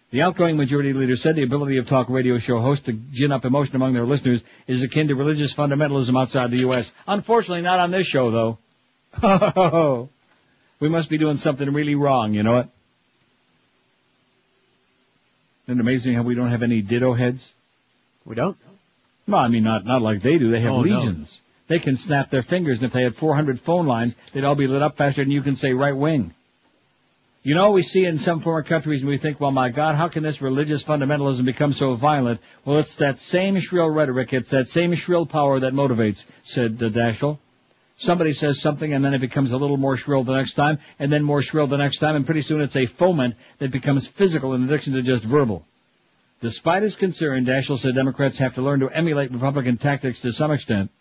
The outgoing majority leader said the ability of talk radio show hosts to gin up emotion among their listeners is akin to religious fundamentalism outside the U S Unfortunately, not on this show, though. Oh, we must be doing something really wrong, you know what? Isn't it amazing how we don't have any ditto heads? We don't? Well, I mean, not not like they do. They have oh, legions. No. They can snap their fingers, and if they had four hundred phone lines, they'd all be lit up faster than you can say right wing. You know, we see in some foreign countries and we think, well, my God, how can this religious fundamentalism become so violent? Well, it's that same shrill rhetoric. It's that same shrill power that motivates, said uh, Daschle. Somebody says something, and then it becomes a little more shrill the next time, and then more shrill the next time, and pretty soon it's a foment that becomes physical in addition to just verbal. Despite his concern, Daschle said Democrats have to learn to emulate Republican tactics to some extent.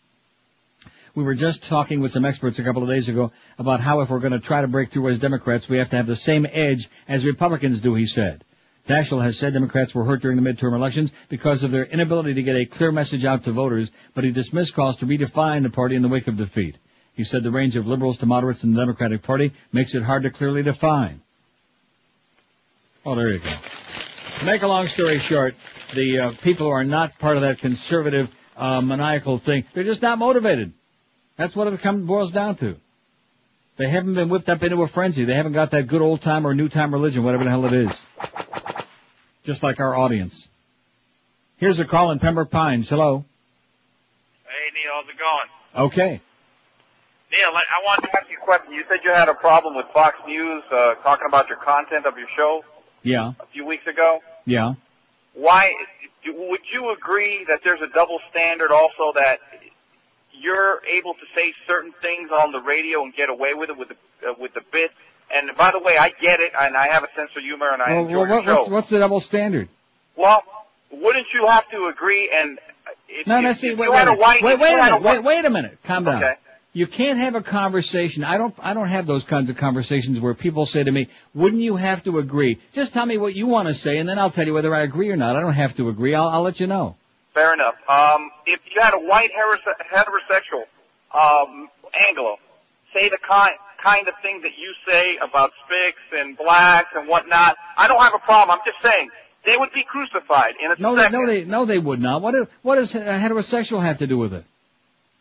We were just talking with some experts a couple of days ago about how if we're going to try to break through as Democrats, we have to have the same edge as Republicans do, he said. Daschle has said Democrats were hurt during the midterm elections because of their inability to get a clear message out to voters, but he dismissed calls to redefine the party in the wake of defeat. He said the range of liberals to moderates in the Democratic Party makes it hard to clearly define. Oh, there you go. To make a long story short, the uh, people who are not part of that conservative, uh, maniacal thing, they're just not motivated. That's what it comes boils down to. They haven't been whipped up into a frenzy. They haven't got that good old-time or new-time religion, whatever the hell it is. Just like our audience. Here's a call in Pembroke Pines. Hello. Hey, Neil. How's it going? Okay. Neil, I wanted to ask you a question. You said you had a problem with Fox News uh, talking about your content of your show. Yeah. A few weeks ago. Yeah. Why? Would you agree that there's a double standard also that you're able to say certain things on the radio and get away with it with the, uh, with the bit. And by the way, I get it, and I have a sense of humor, and I well, enjoy well, what, the show. What's, what's the double standard? Well, wouldn't you have to agree? And if, no, no, if, see, if wait, you wait, had a white, wait, wait a minute, wait, wait a minute, calm down. Okay. You can't have a conversation. I don't, I don't have those kinds of conversations where people say to me, "Wouldn't you have to agree?" Just tell me what you want to say, and then I'll tell you whether I agree or not. I don't have to agree. I'll, I'll let you know. Fair enough. Um, if you had a white heterosexual um, Anglo say the kind kind of thing that you say about spics and blacks and whatnot, I don't have a problem. I'm just saying they would be crucified in a no, second. No, they no, they would not. What do, what does a heterosexual have to do with it?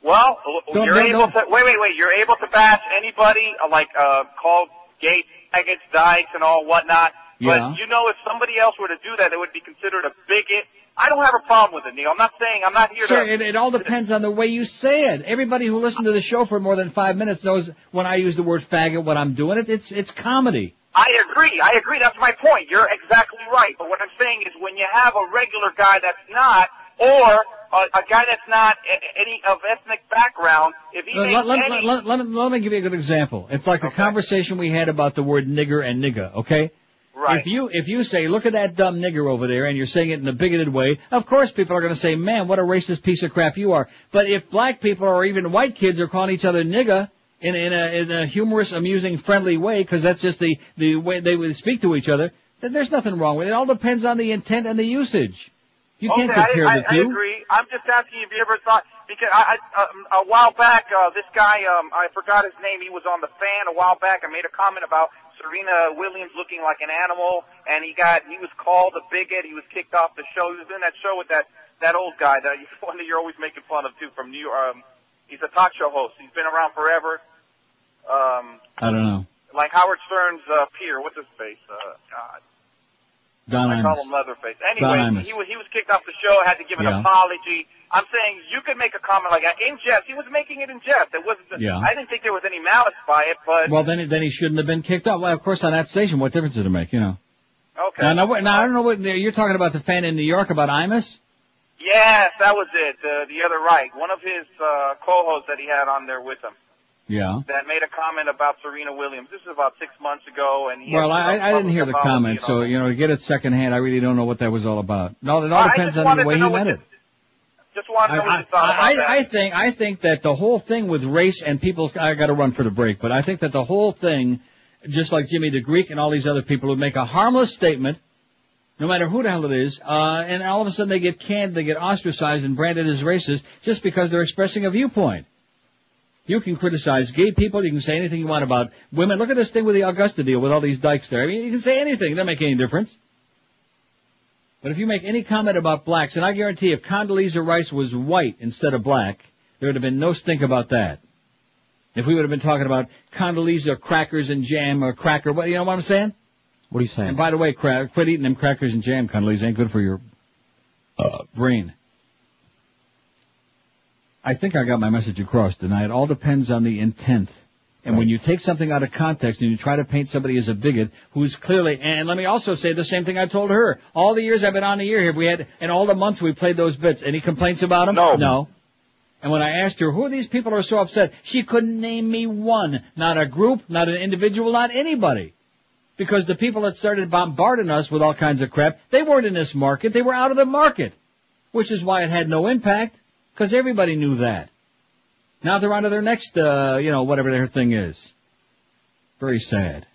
Well, don't, you're don't, able don't. to wait, wait, wait. You're able to bash anybody like uh, called gay faggots, dykes, and all whatnot. But yeah. You know, if somebody else were to do that, it would be considered a bigot. I don't have a problem with it, Neil. I'm not saying I'm not here Sir, to... Sir, it, it all depends on the way you say it. Everybody who listened to the show for more than five minutes knows when I use the word faggot, when I'm doing it. It's it's comedy. I agree. I agree. That's my point. You're exactly right. But what I'm saying is when you have a regular guy that's not, or a, a guy that's not any of ethnic background, if he let, let, any... Let, let, let, let me give you a good example. It's like okay. the conversation we had about the word nigger and nigga, okay? Right. If you if you say, look at that dumb nigger over there, and you're saying it in a bigoted way, of course people are going to say, man, what a racist piece of crap you are. But if black people or even white kids are calling each other nigger, in, in, a, in a humorous, amusing, friendly way, because that's just the, the way they would speak to each other, then there's nothing wrong with it. It all depends on the intent and the usage. You okay, can't compare I, the I, two. I agree. I'm just asking if you ever thought, because I, I, a, a while back, uh, this guy, um, I forgot his name, he was on The Fan a while back. I made a comment about Serena Williams looking like an animal, and he got, he was called a bigot, he was kicked off the show. He was in that show with that, that old guy, that one that you're always making fun of, too, from New York. Um, he's a talk show host. He's been around forever. Um, I don't know. Like Howard Stern's uh, peer. What's his face? Uh, God. Don I call him Leatherface. Anyway, he was, he was kicked off the show, had to give an yeah. apology. I'm saying you could make a comment like that in jest. He was making it in jest. It wasn't. The, yeah. I didn't think there was any malice by it, but... Well, then, then he shouldn't have been kicked off. Well, of course, on that station, what difference did it make, you know? Okay. Now, now, now I don't know what... You're talking about The Fan in New York, about Imus? Yes, that was it. Uh, the other right. One of his uh, co-hosts that he had on there with him. Yeah. That made a comment about Serena Williams. This is about six months ago, and he well, I, I didn't hear the comment, so you know, to get it secondhand, I really don't know what that was all about. No, it all depends on the way he meant it. Just wanted to know what you thought about that. I think I think that the whole thing with race and people. I got to run for the break, but I think that the whole thing, just like Jimmy the Greek and all these other people who make a harmless statement, no matter who the hell it is, uh, and all of a sudden they get canned, they get ostracized and branded as racist just because they're expressing a viewpoint. You can criticize gay people. You can say anything you want about women. Look at this thing with the Augusta deal with all these dykes there. I mean, you can say anything. It doesn't make any difference. But if you make any comment about blacks, and I guarantee if Condoleezza Rice was white instead of black, there would have been no stink about that. If we would have been talking about Condoleezza crackers and jam or cracker, what, you know what I'm saying? What are you saying? And by the way, cra- quit eating them crackers and jam, Condoleezza. Ain't good for your uh, brain. I think I got my message across tonight. It all depends on the intent. And right. When you take something out of context and you try to paint somebody as a bigot who's clearly, and let me also say the same thing I told her. All the years I've been on the air here, we had, and all the months we played those bits. Any complaints about them? No. No. And when I asked her, who are these people who are so upset? She couldn't name me one. Not a group, not an individual, not anybody. Because the people that started bombarding us with all kinds of crap, they weren't in this market. They were out of the market. Which is why it had no impact. Because everybody knew that. Now they're on to their next, uh, you know, whatever their thing is. Very sad.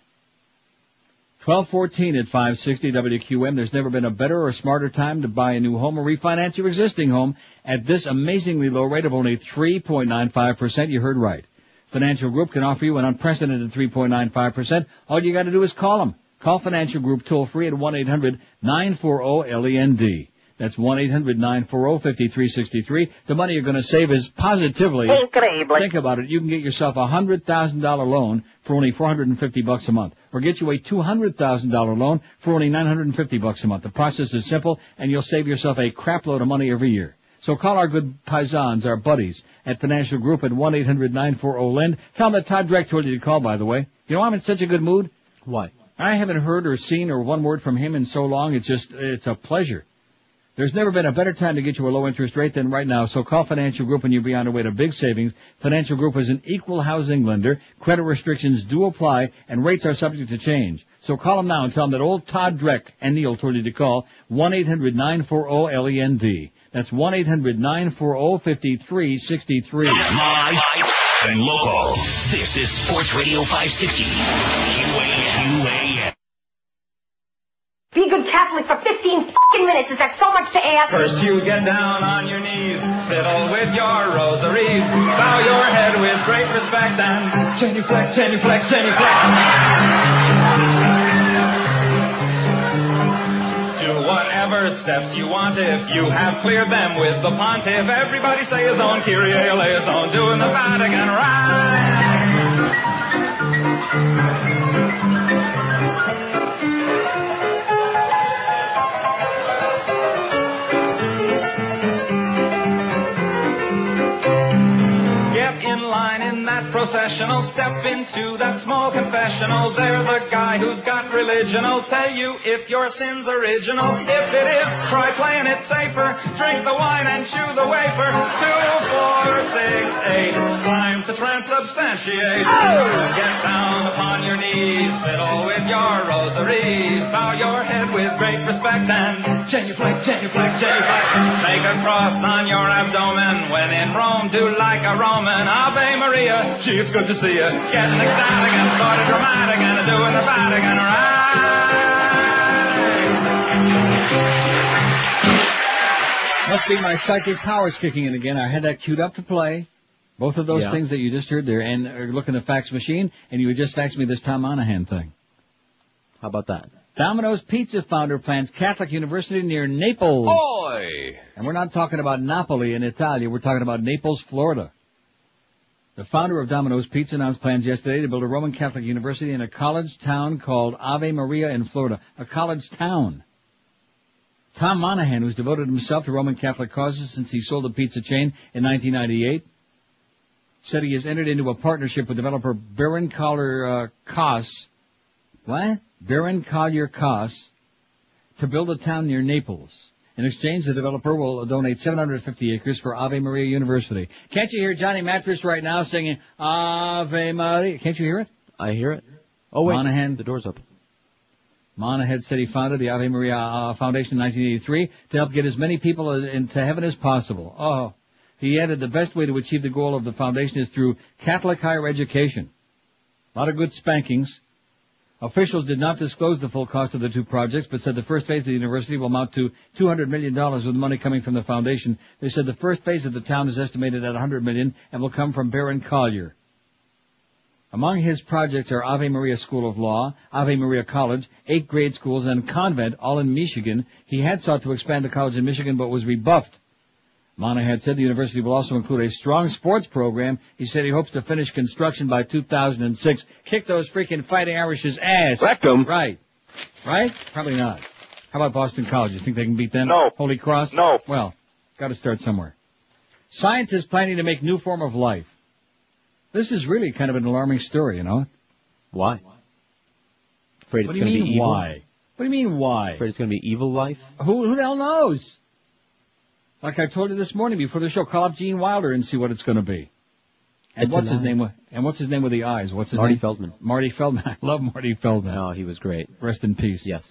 twelve fourteen at five sixty W Q M. There's never been a better or smarter time to buy a new home or refinance your existing home at this amazingly low rate of only three point nine five percent. You heard right. Financial Group can offer you an unprecedented three point nine five percent. All you got to do is call them. Call Financial Group toll-free at one eight hundred nine four zero L E N D. That's one eight hundred nine four zero five three six three. The money you're going to save is positively... Incredible. Think about it. You can get yourself a one hundred thousand dollars loan for only four hundred fifty bucks a month. Or get you a two hundred thousand dollars loan for only nine hundred fifty bucks a month. The process is simple, and you'll save yourself a crapload of money every year. So call our good paisans, our buddies, at Financial Group at one eight hundred nine four zero L E N D. Tell them that Todd Dreck told you to call, by the way. You know, I'm in such a good mood. Why? I haven't heard or seen or one word from him in so long. It's just, it's a pleasure. There's never been a better time to get you a low interest rate than right now, so call Financial Group and you'll be on your way to big savings. Financial Group is an equal housing lender. Credit restrictions do apply, and rates are subject to change. So call them now and tell them that old Todd Dreck and Neil told you to call one eight hundred nine four zero L E N D. That's one eight hundred nine four zero five three six three. My and local. This is Sports Radio five sixty. U A N. Be a good Catholic for fifteen fucking minutes. Is that so much to ask? First you get down on your knees, fiddle with your rosaries, bow your head with great respect, and genuflect, genuflect, genuflect. Do whatever steps you want if you have cleared them with the pontiff. Everybody say his own, Kyrie eleison, doing the Vatican right. Line in that processional, step into that small confessional. They're the guy who's got religion. I'll tell you if your sin's original. If it is, try playing it safer. Drink the wine and chew the wafer. Two, four, six, eight. Time to transubstantiate. Oh! Get down upon your knees, fiddle with your rosaries, bow your head with great respect, and genuflect, genuflect, genuflect. Make a cross on your abdomen. When in Rome, do like a Roman. Ave Maria, you. It's good to see you. Getting excited, getting sort of dramatic, and I'm doing the body, and I'm right. Must be my psychic powers kicking in again. I had that queued up to play. Both of those yeah. things that you just heard there, and uh, look in the fax machine, and you would just fax me this Tom Monahan thing. How about that? Domino's Pizza founder plans Catholic University near Naples. Oy! And we're not talking about Napoli in Italy. We're talking about Naples, Florida. The founder of Domino's Pizza announced plans yesterday to build a Roman Catholic university in a college town called Ave Maria in Florida. A college town. Tom Monahan, who's devoted himself to Roman Catholic causes since he sold a pizza chain in nineteen ninety-eight, said he has entered into a partnership with developer Baron Collier uh, Koss. What? Baron Collier Koss to build a town near Naples. In exchange, the developer will donate seven hundred fifty acres for Ave Maria University. Can't you hear Johnny Mattress right now singing Ave Maria? Can't you hear it? I hear it. Oh, wait. Monahan. The door's open. Monahan said he founded the Ave Maria uh, Foundation in nineteen eighty-three to help get as many people into heaven as possible. Oh. He added the best way to achieve the goal of the foundation is through Catholic higher education. A lot of good spankings. Officials did not disclose the full cost of the two projects, but said the first phase of the university will amount to two hundred million dollars with money coming from the foundation. They said the first phase of the town is estimated at one hundred million dollars and will come from Baron Collier. Among his projects are Ave Maria School of Law, Ave Maria College, eight grade schools, and convent, all in Michigan. He had sought to expand the college in Michigan, but was rebuffed. Monahan said the university will also include a strong sports program. He said he hopes to finish construction by two thousand six. Kick those freaking Fighting Irish's ass. Wreck them. Right. Right? Probably not. How about Boston College? You think they can beat them? No. Holy Cross? No. Well, got to start somewhere. Scientists planning to make new form of life. This is really kind of an alarming story, you know? Why? Afraid it's going to be evil? Why? What do you mean why? Afraid it's going to be evil life? Who, who the hell knows? Like I told you this morning before the show, call up Gene Wilder and see what it's going to be. And it's what's his name? With, and what's his name with the eyes? What's his Marty name? Marty Feldman. Marty Feldman. I love Marty Feldman. Oh, he was great. Rest in peace. Yes.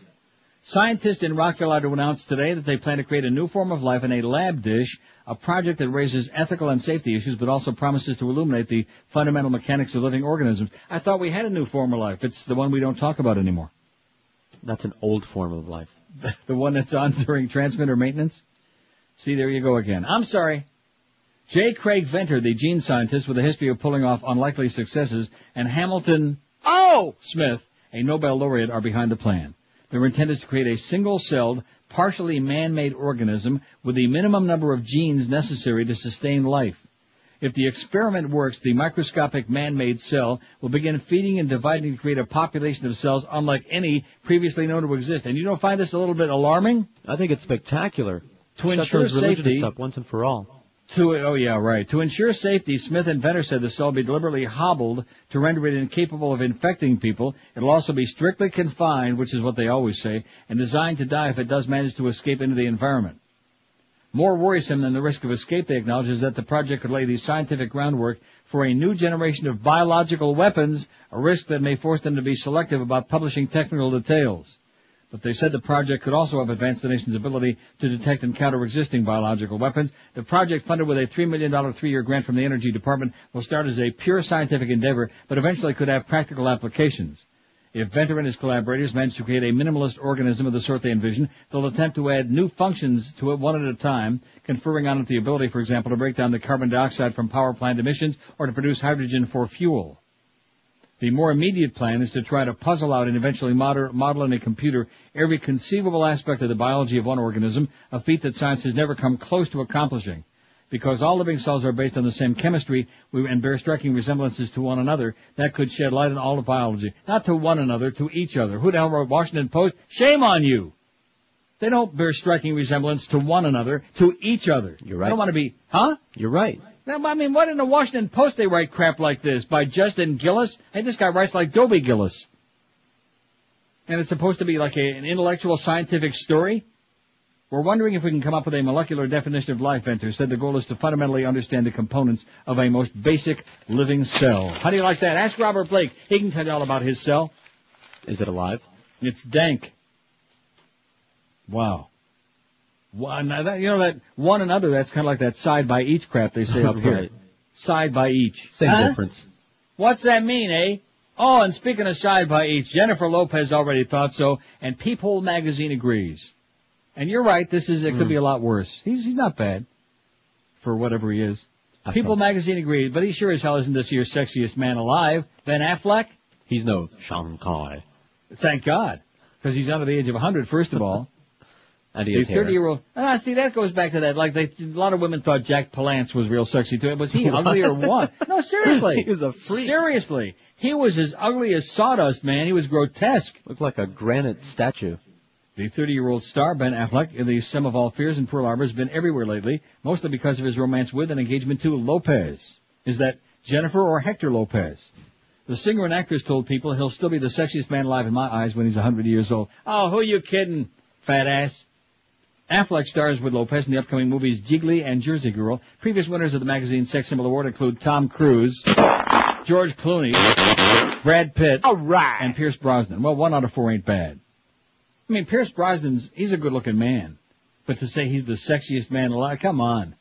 Scientists in Rockford announced today that they plan to create a new form of life in a lab dish, a project that raises ethical and safety issues, but also promises to illuminate the fundamental mechanics of living organisms. I thought we had a new form of life. It's the one we don't talk about anymore. That's an old form of life. The one that's on during transmitter maintenance? See, there you go again. I'm sorry. J. Craig Venter, the gene scientist with a history of pulling off unlikely successes, and Hamilton O. Smith, a Nobel laureate, are behind the plan. Their intent is to create a single-celled, partially man-made organism with the minimum number of genes necessary to sustain life. If the experiment works, the microscopic man-made cell will begin feeding and dividing to create a population of cells unlike any previously known to exist. And you don't find this a little bit alarming? I think it's spectacular. To ensure safety, stuff once and for all. To, oh yeah, right. To ensure safety, Smith and Venter said the cell will be deliberately hobbled to render it incapable of infecting people. It'll also be strictly confined, which is what they always say, and designed to die if it does manage to escape into the environment. More worrisome than the risk of escape, they acknowledge, is that the project could lay the scientific groundwork for a new generation of biological weapons, a risk that may force them to be selective about publishing technical details. But they said the project could also have advanced the nation's ability to detect and counter existing biological weapons. The project, funded with a three million dollars three-year grant from the Energy Department, will start as a pure scientific endeavor, but eventually could have practical applications. If Venter and his collaborators manage to create a minimalist organism of the sort they envision, they'll attempt to add new functions to it one at a time, conferring on it the ability, for example, to break down the carbon dioxide from power plant emissions or to produce hydrogen for fuel. The more immediate plan is to try to puzzle out and eventually moder- model in a computer every conceivable aspect of the biology of one organism, a feat that science has never come close to accomplishing. Because all living cells are based on the same chemistry and bear striking resemblances to one another, that could shed light on all of biology. Not to one another, to each other. Who the hell wrote Washington Post? Shame on you! They don't bear striking resemblance to one another, to each other. You're right. They don't want to be, huh? You're right. Now, I mean, why didn't the Washington Post they write crap like this? By Justin Gillis? Hey, this guy writes like Dobie Gillis. And it's supposed to be like a, an intellectual scientific story? We're wondering if we can come up with a molecular definition of life, Venter said the goal is to fundamentally understand the components of a most basic living cell. How do you like that? Ask Robert Blake. He can tell you all about his cell. Is it alive? It's dank. Wow. One, you know that one another, that's kind of like that side by each crap they say up here. Right. Side by each. Same huh? difference. What's that mean, eh? Oh, and speaking of side by each, Jennifer Lopez already thought so, and Peephole Magazine agrees. And you're right, this is, it could mm. be a lot worse. He's he's not bad for whatever he is. I People know. Magazine agreed, but he sure as hell isn't this year's sexiest man alive. Ben Affleck? He's no Sean Connery. Thank God, because he's under the age of one hundred, first of all. And he is the thirty-year-old. Ah, see, that goes back to that. Like, they, a lot of women thought Jack Palance was real sexy, too. Was he ugly or what? No, seriously. He was a freak. Seriously. He was as ugly as sawdust, man. He was grotesque. Looked like a granite statue. The thirty-year-old star, Ben Affleck, in the Sum of All Fears in Pearl Harbor, has been everywhere lately, mostly because of his romance with and engagement to Lopez. Is that Jennifer or Hector Lopez? The singer and actress told people he'll still be the sexiest man alive in my eyes when he's one hundred years old. Oh, who are you kidding, fat ass? Affleck stars with Lopez in the upcoming movies Jiggly and Jersey Girl. Previous winners of the magazine's Sex Symbol Award include Tom Cruise, George Clooney, Brad Pitt, all right, and Pierce Brosnan. Well, one out of four ain't bad. I mean, Pierce Brosnan's, he's a good-looking man. But to say he's the sexiest man alive, come on.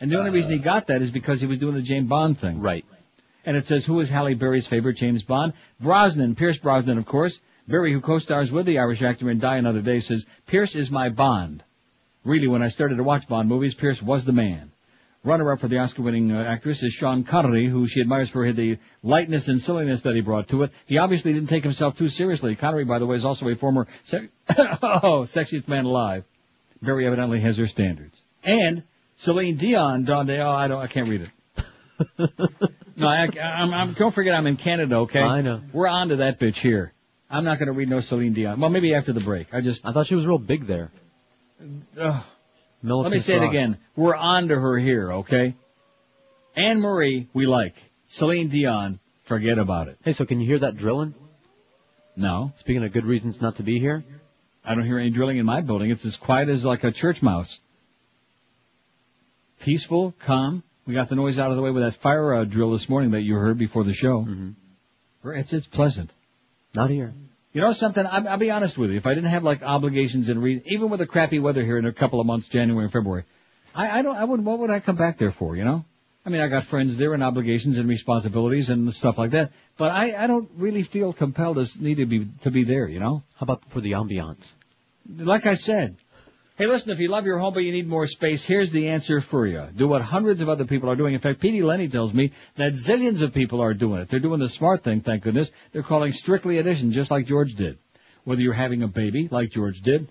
And the uh, only reason he got that is because he was doing the James Bond thing. Right. And it says, who is Halle Berry's favorite James Bond? Brosnan, Pierce Brosnan, of course. Berry, who co-stars with the Irish actor in Die Another Day, says, Pierce is my Bond. Really, when I started to watch Bond movies, Pierce was the man. Runner-up for the Oscar-winning uh, actress is Sean Connery, who she admires for the lightness and silliness that he brought to it. He obviously didn't take himself too seriously. Connery, by the way, is also a former se- oh, sexiest man alive. Very evidently has her standards. And Celine Dion donned a, oh, I don't, I can't read it. no, I, I'm, I'm, don't forget I'm in Canada, okay? I know. We're on to that bitch here. I'm not going to read no Celine Dion. Well, maybe after the break. I just, I thought she was real big there. Ugh. Let me say rock. It again. We're on to her here, okay? Anne Marie, we like. Celine Dion, forget about it. Hey, so can you hear that drilling? No. Speaking of good reasons not to be here? I don't hear any drilling in my building. It's as quiet as like a church mouse. Peaceful, calm. We got the noise out of the way with that fire uh, drill this morning that you heard before the show. Mm-hmm. It's, it's pleasant. Not here. You know something? I'll, I'll be honest with you. If I didn't have like obligations and reasons, even with the crappy weather here in a couple of months, January and February, I, I don't. I would. What would I come back there for? You know? I mean, I got friends there and obligations and responsibilities and stuff like that. But I, I don't really feel compelled to need to be to be there. You know? How about for the ambiance? Like I said. Hey, listen. If you love your home but you need more space, here's the answer for you. Do what hundreds of other people are doing. In fact, Petey Lenny tells me that zillions of people are doing it. They're doing the smart thing, thank goodness. They're calling Strictly Addition, just like George did. Whether you're having a baby, like George did,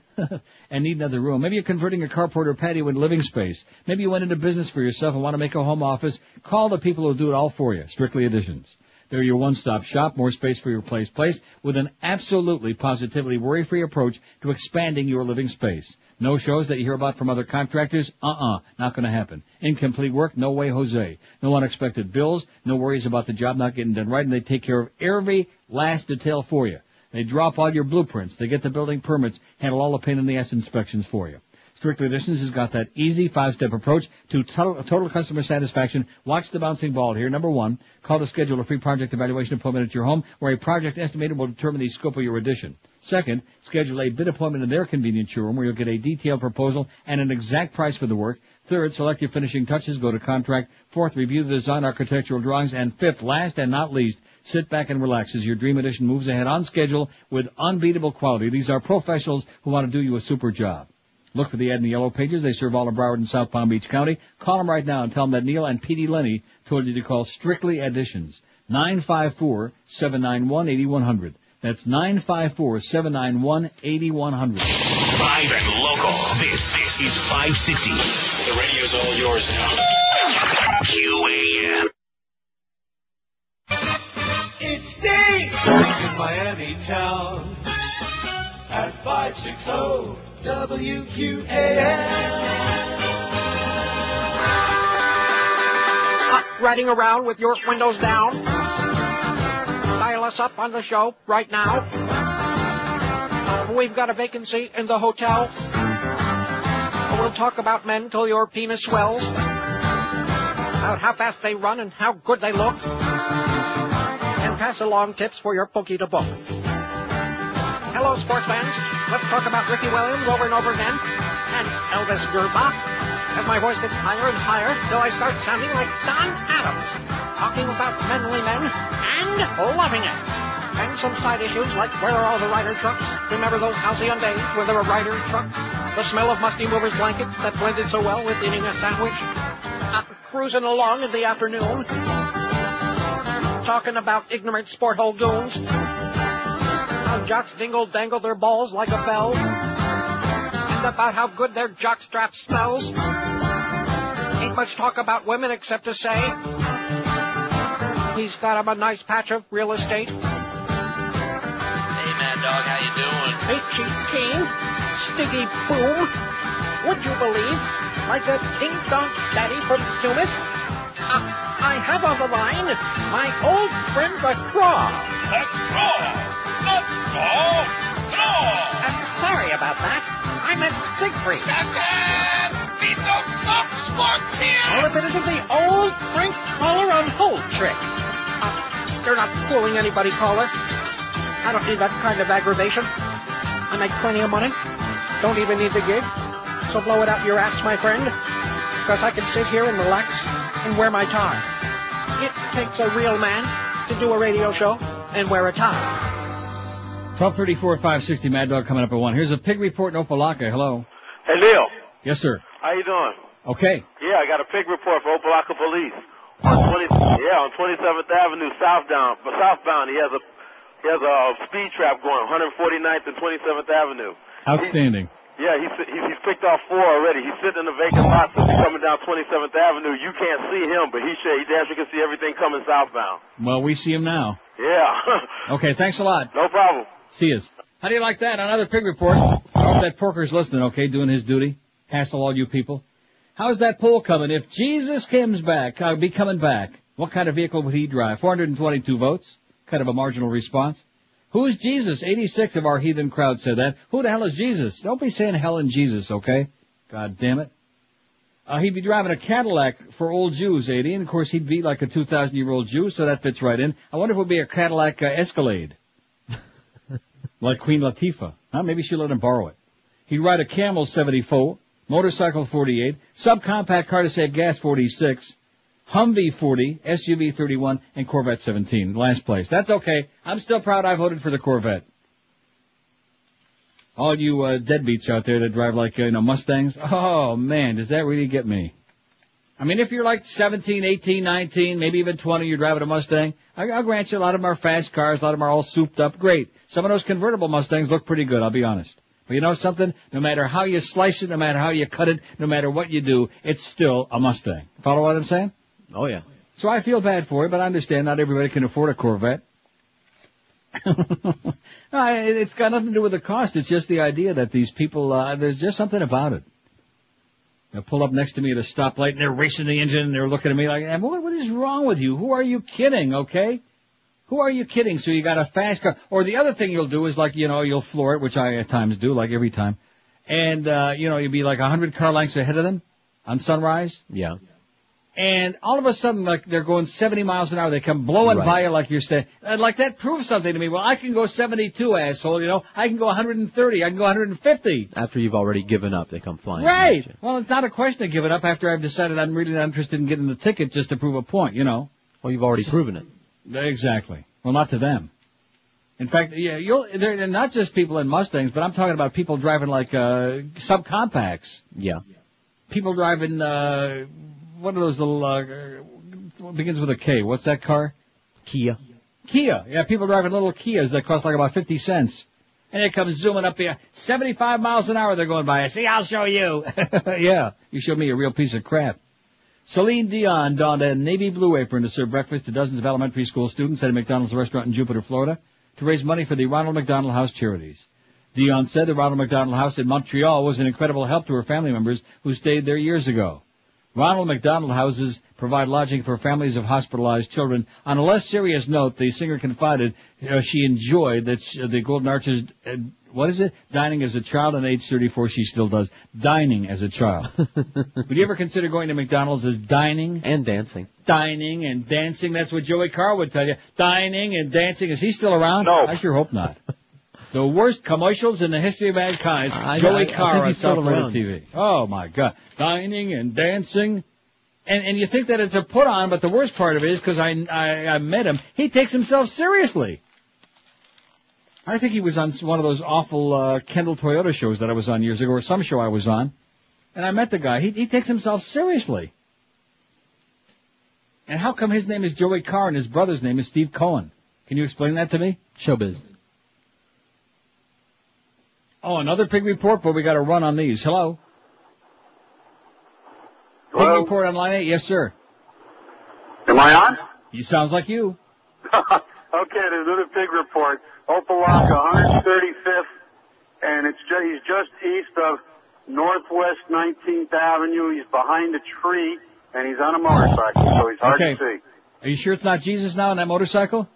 and need another room. Maybe you're converting a carport or patio into living space. Maybe you went into business for yourself and want to make a home office. Call the people who do it all for you. Strictly Additions. They're your one-stop shop, more space for your place, place, with an absolutely, positively worry-free approach to expanding your living space. No shows that you hear about from other contractors? Uh-uh, not going to happen. Incomplete work? No way, Jose. No unexpected bills? No worries about the job not getting done right, and they take care of every last detail for you. They drop all your blueprints. They get the building permits, handle all the pain in the ass inspections for you. Strictly Additions has got that easy five-step approach to total, total customer satisfaction. Watch the bouncing ball here. Number one, call to schedule a free project evaluation appointment at your home where a project estimator will determine the scope of your addition. Second, schedule a bid appointment in their convenience showroom where you'll get a detailed proposal and an exact price for the work. Third, select your finishing touches, go to contract. Fourth, review the design architectural drawings. And fifth, last and not least, sit back and relax as your dream addition moves ahead on schedule with unbeatable quality. These are professionals who want to do you a super job. Look for the ad in the Yellow Pages. They serve all of Broward and South Palm Beach County. Call them right now and tell them that Neil and Petey Lenny told you to call Strictly Additions. nine five four, seven nine one, eight one zero zero. That's nine five four, seven nine one, eight one zero zero. Live and local. This, this is five sixty. The radio's all yours now. Q A M. It's Dave in Miami town at five sixty. W Q A M. Up, riding around with your windows down. Dial us up on the show right now. We've got a vacancy in the hotel. We'll talk about men till your penis swells. About how fast they run and how good they look. And pass along tips for your pokey to book. Hello, sports fans. Let's talk about Ricky Williams over and over again, and Elvis Gerbach, and my voice gets higher and higher till I start sounding like Don Adams, talking about manly men and loving it. And some side issues like where are all the rider trucks? Remember those halcyon days when there were rider trucks? The smell of musty movers' blankets that blended so well with eating a sandwich? Uh, cruising along in the afternoon, talking about ignorant sport hole goons. How jocks dingle-dangle their balls like a bell. And about how good their jockstrap smells. Ain't much talk about women except to say, he's got him a nice patch of real estate. Hey, Mad Dog, how you doing? H E T, Stiggy Boom, would you believe, like a ding-dong daddy from Tunis, uh, I have on the line my old friend the Craw. The Craw? Not Craw, Craw! I'm sorry about that. I meant Siegfried. Stop that! Beat the Fox Sports here! Well, if it isn't the old Frank caller on hold trick. Uh, you're not fooling anybody, caller. I don't need that kind of aggravation. I make plenty of money. Don't even need the gig. So blow it out your ass, my friend, because I can sit here and relax and wear my tie. It takes a real man to do a radio show and wear a tie. twelve thirty-four, five sixty, Mad Dog coming up at one. Here's a pig report in Opelika. Hello. Hey, Neil. Yes, sir. How you doing? Okay. Yeah, I got a pig report for Opelika police. On twenty, yeah, on twenty-seventh Avenue, southbound, southbound, he has a he has a speed trap going, one forty-ninth and twenty-seventh Avenue. Outstanding. He, yeah, he's, he's picked off four already. He's sitting in a vacant lot since he's coming down twenty-seventh Avenue. You can't see him, but he should. He damn sure can see everything coming southbound. Well, we see him now. Yeah. Okay, thanks a lot. No problem. See us. How do you like that? Another pig report. I hope that porker's listening, okay, doing his duty. Hassle all you people. How's that poll coming? If Jesus comes back, I'll be coming back. What kind of vehicle would he drive? four hundred twenty-two votes. Kind of a marginal response. Who's Jesus? eighty-six of our heathen crowd said that. Who the hell is Jesus? Don't be saying hell and Jesus, okay? God damn it. Uh, he'd be driving a Cadillac for old Jews, eighty, and of course he'd be like a two thousand year old Jew, so that fits right in. I wonder if it would be a Cadillac uh, Escalade. Like Queen Latifah. Huh? Maybe she'll let him borrow it. He'd ride a Camel, seventy-four, motorcycle, forty-eight, subcompact car to save gas, forty-six, Humvee, forty, S U V, thirty-one, and Corvette, seventeen. Last place. That's okay. I'm still proud I voted for the Corvette. All you uh, deadbeats out there that drive like, you know, Mustangs, oh, man, does that really get me? I mean, if you're like seventeen, eighteen, nineteen, maybe even twenty, you're driving a Mustang, I, I'll grant you a lot of them are fast cars, a lot of them are all souped up. Great. Some of those convertible Mustangs look pretty good, I'll be honest. But you know something? No matter how you slice it, no matter how you cut it, no matter what you do, it's still a Mustang. Follow what I'm saying? Oh, yeah. So I feel bad for you, but I understand not everybody can afford a Corvette. No, it's got nothing to do with the cost. It's just the idea that these people, uh, there's just something about it. They'll pull up next to me at a stoplight, and they're racing the engine, and they're looking at me like, what, what is wrong with you? Who are you kidding, okay? Who are you kidding? So you got a fast car. Or the other thing you'll do is, like, you know, you'll floor it, which I at times do, like every time. And, uh, you know, you'll be like one hundred car lengths ahead of them on sunrise. Yeah. And all of a sudden, like, they're going seventy miles an hour. They come blowing right by you like you're saying. Like, that proves something to me. Well, I can go seventy-two, asshole, you know. I can go one hundred thirty. I can go one hundred fifty. After you've already given up, they come flying. Right. Well, it's not a question of giving up after I've decided I'm really not interested in getting the ticket just to prove a point, you know. Well, you've already so, proven it. Exactly. Well, not to them. In fact, yeah, you'll, they're not just people in Mustangs, but I'm talking about people driving, like, uh, subcompacts. Yeah. People driving, uh... What are those little, uh, begins with a K. What's that car? Kia. Kia. Yeah, people driving little Kias that cost like about fifty cents. And it comes zooming up here. seventy-five miles an hour they're going by. See, I'll show you. Yeah. You show me a real piece of crap. Celine Dion donned a navy blue apron to serve breakfast to dozens of elementary school students at a McDonald's restaurant in Jupiter, Florida, to raise money for the Ronald McDonald House Charities. Dion said the Ronald McDonald House in Montreal was an incredible help to her family members who stayed there years ago. Ronald McDonald Houses provide lodging for families of hospitalized children. On a less serious note, the singer confided uh, she enjoyed that she, uh, the Golden Arches, uh, what is it? Dining as a child, and age thirty-four, she still does. Dining as a child. Would you ever consider going to McDonald's as dining? And dancing. Dining and dancing, that's what Joey Carr would tell you. Dining and dancing, is he still around? No. I sure hope not. The worst commercials in the history of mankind. I, Joey I, Carr I on South Atlanta T V. Oh, my God. Dining and dancing. And and you think that it's a put-on, but the worst part of it is, because I, I, I met him, he takes himself seriously. I think he was on one of those awful uh, Kendall Toyota shows that I was on years ago, or some show I was on. And I met the guy. He, he takes himself seriously. And how come his name is Joey Carr and his brother's name is Steve Cohen? Can you explain that to me? Showbiz. Oh, another Pig Report, but we got to run on these. Hello? Hello? Pig Report on line eight. Yes, sir. Am I on? You sounds like you. Okay, there's another Pig Report. Opa-locka, one thirty-fifth, and it's just, he's just east of Northwest nineteenth Avenue. He's behind a tree, and he's on a motorcycle, so he's hard okay. to see. Are you sure it's not Jesus now on that motorcycle?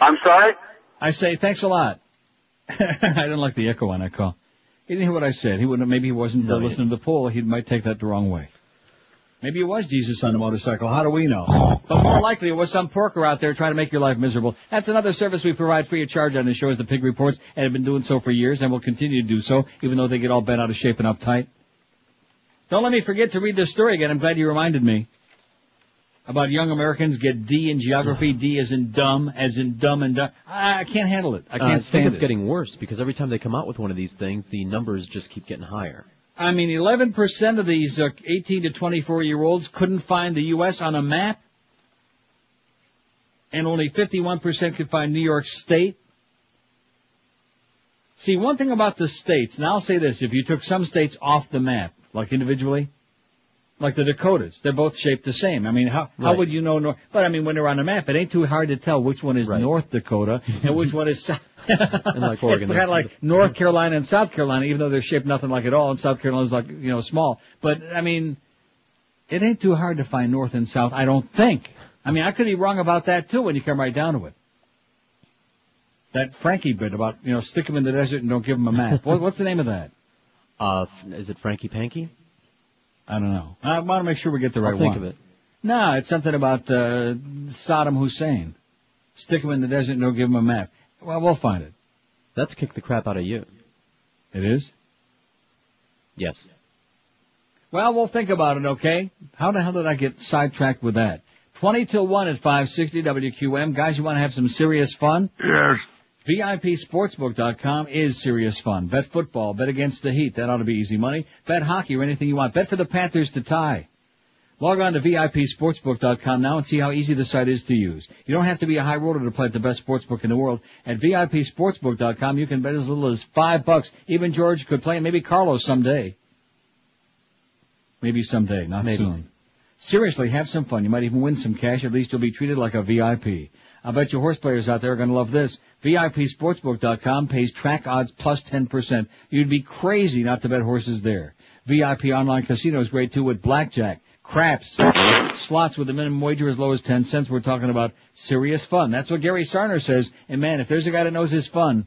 I'm sorry? I say, thanks a lot. I didn't like the echo on that call. He didn't hear what I said. He wouldn't. Maybe he wasn't uh, listening to the poll. He might take that the wrong way. Maybe it was Jesus on the motorcycle. How do we know? But more likely it was some porker out there trying to make your life miserable. That's another service we provide free of charge on the show, is the Pig Reports, and have been doing so for years and will continue to do so, even though they get all bent out of shape and uptight. Don't let me forget to read this story again. I'm glad you reminded me. About young Americans get D in geography, D as in dumb, as in dumb and dumb. I can't handle it. I can't uh, I stand it. I think it's getting worse, because every time they come out with one of these things, the numbers just keep getting higher. I mean, eleven percent of these uh, eighteen to twenty-four-year-olds couldn't find the U S on a map, and only fifty-one percent could find New York State. See, one thing about the states, and I'll say this, if you took some states off the map, like individually, like the Dakotas, they're both shaped the same. I mean, how right. how would you know? North? But, I mean, when they're on the map, it ain't too hard to tell which one is right. North Dakota and which one is South. And like Oregon, it's kind of like North Carolina and South Carolina, even though they're shaped nothing like at all, and South Carolina's like, you know, small. But, I mean, it ain't too hard to find North and South, I don't think. I mean, I could be wrong about that, too, when you come right down to it. That Frankie bit about, you know, stick them in the desert and don't give them a map. What's the name of that? Uh, is it Frankie Panky? I don't know. I want to make sure we get the right I'll think one. Think of it. No, it's something about uh, Saddam Hussein. Stick him in the desert and don't give him a map. Well, we'll find it. That's kick the crap out of you. It is? Yes. Well, we'll think about it, okay? How the hell did I get sidetracked with that? twenty till one at five sixty W Q M. Guys, you want to have some serious fun? Yes. V I P Sportsbook dot com is serious fun. Bet football, bet against the Heat. That ought to be easy money. Bet hockey or anything you want. Bet for the Panthers to tie. Log on to V I P Sportsbook dot com now and see how easy the site is to use. You don't have to be a high roller to play at the best sportsbook in the world. At V I P Sportsbook dot com, you can bet as little as five bucks. Even George could play, and maybe Carlos someday. Maybe someday, not maybe. soon. Seriously, have some fun. You might even win some cash. At least you'll be treated like a V I P. I bet your horse players out there are going to love this. V I P Sportsbook dot com pays track odds plus ten percent. You'd be crazy not to bet horses there. V I P Online Casino is great, too, with blackjack, craps, slots with a minimum wager as low as ten cents. We're talking about serious fun. That's what Gary Sarner says. And, man, if there's a guy that knows his fun,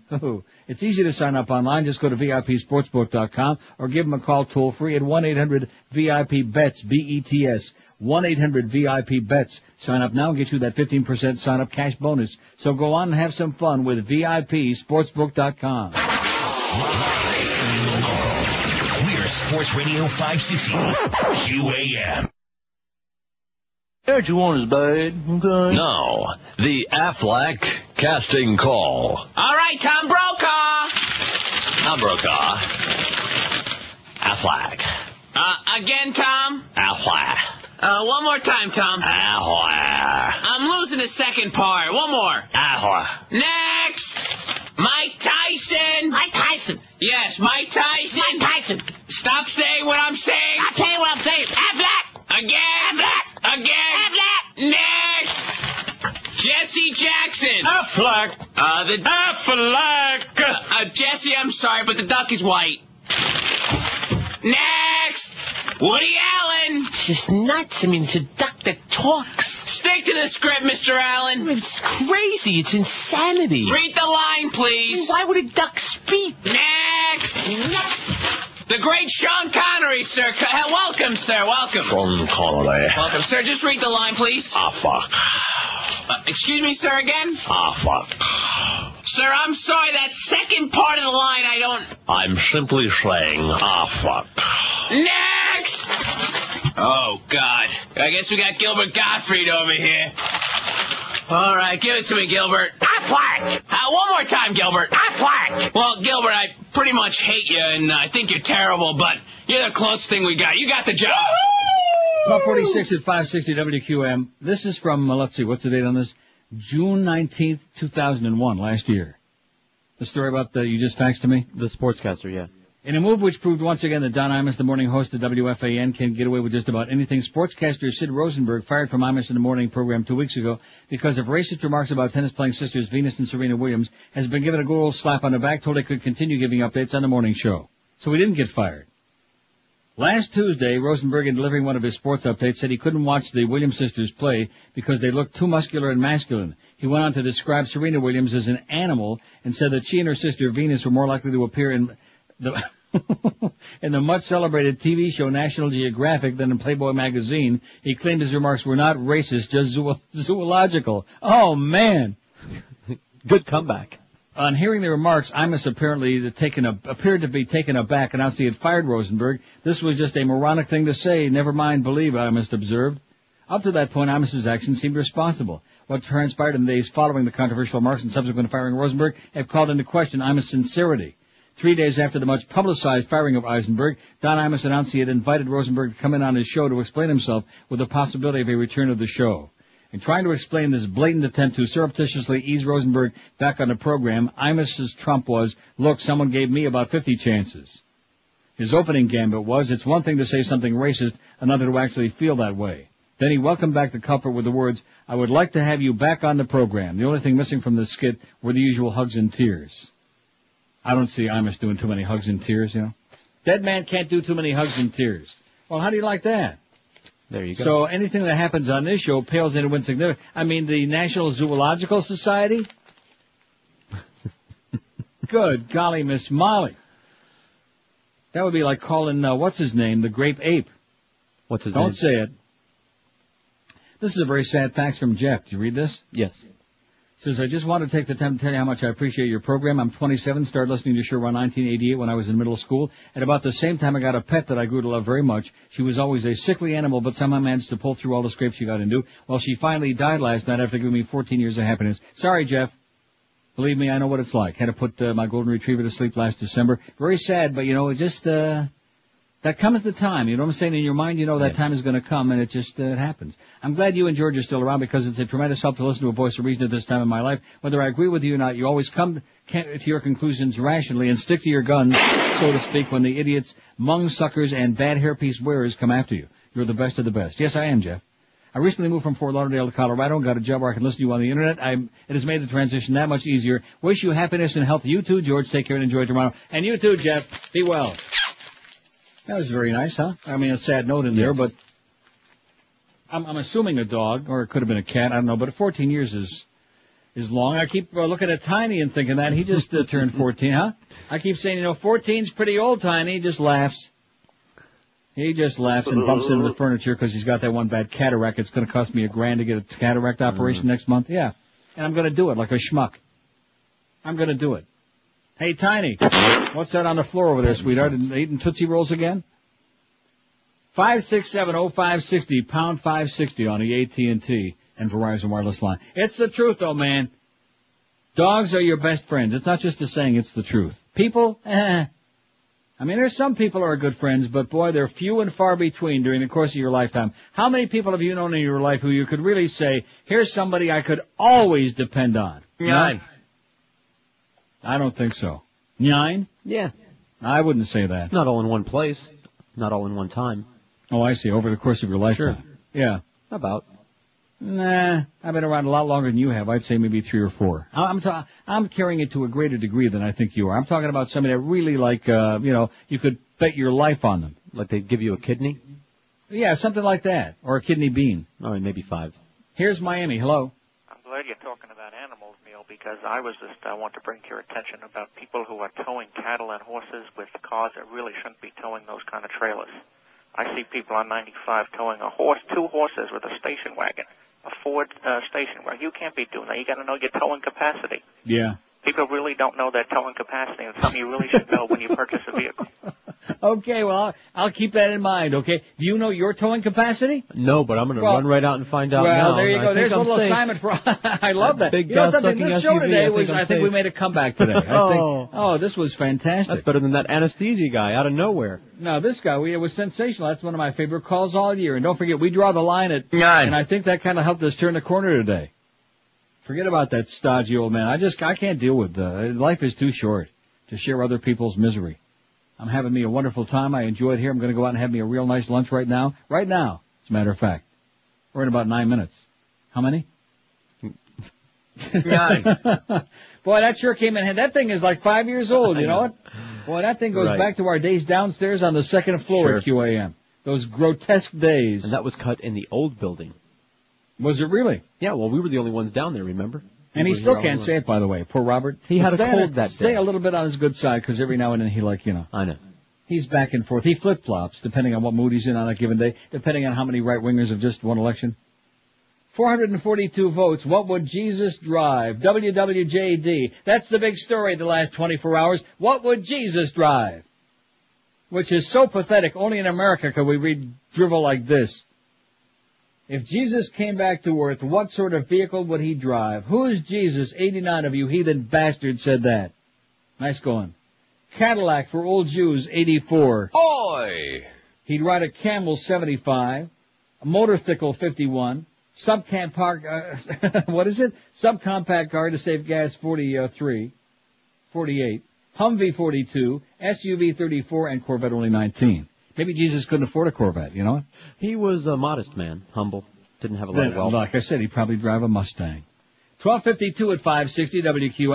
it's easy to sign up online. Just go to V I P Sportsbook dot com or give him a call toll-free at one eight hundred V I P bets, B E T S. one eight hundred V I P bets. Sign up now and get you that fifteen percent sign-up cash bonus. So go on and have some fun with V I P Sportsbook dot com. We're Sports Radio five sixty Q A M. What you want is bad, okay? Now, the Aflac casting call. All right, Tom Brokaw. Tom Brokaw. Aflac. Uh, again, Tom? Aflac. Uh, one more time, Tom. I'm losing the second part. One more. Next! Mike Tyson! Mike Tyson! Yes, Mike Tyson! Mike Tyson! Stop saying what I'm saying! I'll tell you what I'm saying! Aflac! Again! Aflac! Again! Aflac! Next! Jesse Jackson! Aflac! Uh, the... Aflac! Uh, uh, Jesse, I'm sorry, but the duck is white. Next! Woody Allen! It's just nuts. I mean, it's a duck that talks. Stick to the script, Mister Allen. I mean, it's crazy. It's insanity. Read the line, please. I mean, why would a duck speak? Next! Next! The great Sean Connery, sir. Welcome, sir. Welcome. Sean Connery. Welcome, sir. Just read the line, please. Ah, fuck. Uh, excuse me, sir, again? Ah, fuck. Sir, I'm sorry, that second part of the line I don't... I'm simply saying, ah, fuck. Next! Oh, God. I guess we got Gilbert Gottfried over here. All right, give it to me, Gilbert. I flack. Uh, one more time, Gilbert. I flack. Well, Gilbert, I pretty much hate you, and uh, I think you're terrible, but you're the closest thing we got. You got the job. twelve forty-six at five sixty W Q M. This is from, uh, let's see, what's the date on this? June nineteenth, two thousand one, last year. The story about the, you just faxed to me? The sportscaster, yeah. In a move which proved once again that Don Imus, the morning host of W F A N, can get away with just about anything, sportscaster Sid Rosenberg fired from Imus in the morning program two weeks ago because of racist remarks about tennis playing sisters Venus and Serena Williams, has been given a good old slap on the back, told it could continue giving updates on the morning show. So he didn't get fired. Last Tuesday, Rosenberg, in delivering one of his sports updates, said he couldn't watch the Williams sisters play because they looked too muscular and masculine. He went on to describe Serena Williams as an animal and said that she and her sister Venus were more likely to appear in... The, in the much-celebrated T V show National Geographic than in Playboy magazine. He claimed his remarks were not racist, just zoo- zoological. Oh, man. Good comeback. On hearing the remarks, Imus apparently taken a, appeared to be taken aback, announced he had fired Rosenberg. This was just a moronic thing to say. Never mind, believe, Imus observed. Up to that point, Imus's actions seemed responsible. What transpired in the days following the controversial remarks and subsequent firing of Rosenberg have called into question Imus' sincerity. Three days after the much-publicized firing of Rosenberg, Don Imus announced he had invited Rosenberg to come in on his show to explain himself with the possibility of a return of the show. In trying to explain this blatant attempt to surreptitiously ease Rosenberg back on the program, Imus's trump was, look, someone gave me about fifty chances. His opening gambit was, it's one thing to say something racist, another to actually feel that way. Then he welcomed back the culprit with the words, I would like to have you back on the program. The only thing missing from the skit were the usual hugs and tears. I don't see Imus doing too many hugs and tears, you know. Dead man can't do too many hugs and tears. Well, how do you like that? There you go. So anything that happens on this show pales into insignificance. I mean, the National Zoological Society? Good golly, Miss Molly. That would be like calling, uh, what's his name, the grape ape. What's his don't name? Don't say it. This is a very sad fax from Jeff. Do you read this? Yes. Says, I just want to take the time to tell you how much I appreciate your program. I'm twenty-seven, started listening to your show around nineteen eighty-eight when I was in middle school. At about the same time, I got a pet that I grew to love very much. She was always a sickly animal, but somehow managed to pull through all the scrapes she got into. Well, she finally died last night after giving me fourteen years of happiness. Sorry, Jeff. Believe me, I know what it's like. Had to put uh, my golden retriever to sleep last December. Very sad, but, you know, it just, uh, that comes the time. You know what I'm saying? In your mind, you know that time is going to come, and it just uh, it happens. I'm glad you and George are still around because it's a tremendous help to listen to a voice of reason at this time in my life. Whether I agree with you or not, you always come to your conclusions rationally and stick to your guns, so to speak, when the idiots, mung suckers, and bad hairpiece wearers come after you. You're the best of the best. Yes, I am, Jeff. I recently moved from Fort Lauderdale to Colorado and got a job where I can listen to you on the Internet. I'm, it has made the transition that much easier. Wish you happiness and health. You too, George. Take care and enjoy tomorrow. And you too, Jeff. Be well. That was very nice, huh? I mean, a sad note in there, but... I'm, I'm assuming a dog, or it could have been a cat, I don't know, but fourteen years is is long. I keep uh, looking at Tiny and thinking that. He just uh, turned fourteen, huh? I keep saying, you know, fourteen's pretty old, Tiny. He just laughs. He just laughs and bumps into the furniture because he's got that one bad cataract. It's going to cost me a grand to get a cataract operation mm-hmm. next month. Yeah, and I'm going to do it like a schmuck. I'm going to do it. Hey, Tiny, what's that on the floor over there, sweetheart? Eating Tootsie Rolls again? five six seven oh five six oh, pound five sixty on the A T and T and Verizon wireless line. It's the truth, though, man. Dogs are your best friends. It's not just a saying, it's the truth. People, eh. I mean, there's some people who are good friends, but, boy, they're few and far between during the course of your lifetime. How many people have you known in your life who you could really say, here's somebody I could always depend on? Nine. I don't think so. Nine? Yeah. I wouldn't say that. Not all in one place. Not all in one time. Oh, I see. Over the course of your lifetime. Sure. Yeah. About. Nah, I've been around a lot longer than you have. I'd say maybe three or four. I'm ta- I'm carrying it to a greater degree than I think you are. I'm talking about somebody that really, like, uh, you know, you could bet your life on them. Like they'd give you a kidney? Yeah, something like that. Or a kidney bean. All right, maybe five. Here's Miami. Hello. I'm glad you're talking about animals, Neil, because I was just, I want to bring to your attention about people who are towing cattle and horses with cars that really shouldn't be towing those kind of trailers. I see people on ninety-five towing a horse, two horses with a station wagon. afford uh, station work. You can't be doing that. You got to know your towing capacity. Yeah. People really don't know their towing capacity, and something you really should know when you purchase a vehicle. Okay, well, I'll keep that in mind, okay? Do you know your towing capacity? No, but I'm going to well, run right out and find out well, now. Well, there you go. There's I'm a little safe. assignment for I love that. Big you know something? This S U V, show today I was, I think, I think we made a comeback today. I oh. Think, oh, this was fantastic. That's better than that anesthesia guy out of nowhere. No, this guy, we, it was sensational. That's one of my favorite calls all year. And don't forget, we draw the line at nine. And I think that kind of helped us turn the corner today. Forget about that stodgy old man. I just, I can't deal with that. Life is too short to share other people's misery. I'm having me a wonderful time. I enjoy it here. I'm going to go out and have me a real nice lunch right now. Right now, as a matter of fact. We're in about nine minutes. How many? Nine. Boy, that sure came in handy. That thing is like five years old, you know what? Boy, that thing goes right. back to our days downstairs on the second floor sure. at Q A M. Those grotesque days. And that was cut in the old building. Was it really? Yeah, well, we were the only ones down there, remember? And he still can't say it, by the way. Poor Robert. He had a cold that day. Stay a little bit on his good side, because every now and then he, like, you know. I know. He's back and forth. He flip-flops, depending on what mood he's in on a given day, depending on how many right-wingers have just won election. four hundred forty-two votes. What would Jesus drive? W W J D. That's the big story of the last twenty-four hours. What would Jesus drive? Which is so pathetic. Only in America could we read drivel like this. If Jesus came back to earth, what sort of vehicle would he drive? Who is Jesus? eighty-nine of you heathen bastards said that. Nice going. Cadillac for old Jews, eighty-four. Oi! He'd ride a Camel, seventy-five. A motor thickle, fifty-one. Subcompact, uh, what is it? Subcompact car to save gas, forty-three. forty-eight. Humvee, forty-two. S U V, thirty-four. And Corvette, only nineteen. Maybe Jesus couldn't afford a Corvette, you know? He was a modest man, humble, didn't have a lot of wealth. Like I said, he'd probably drive a Mustang. twelve fifty-two at five sixty W Q M.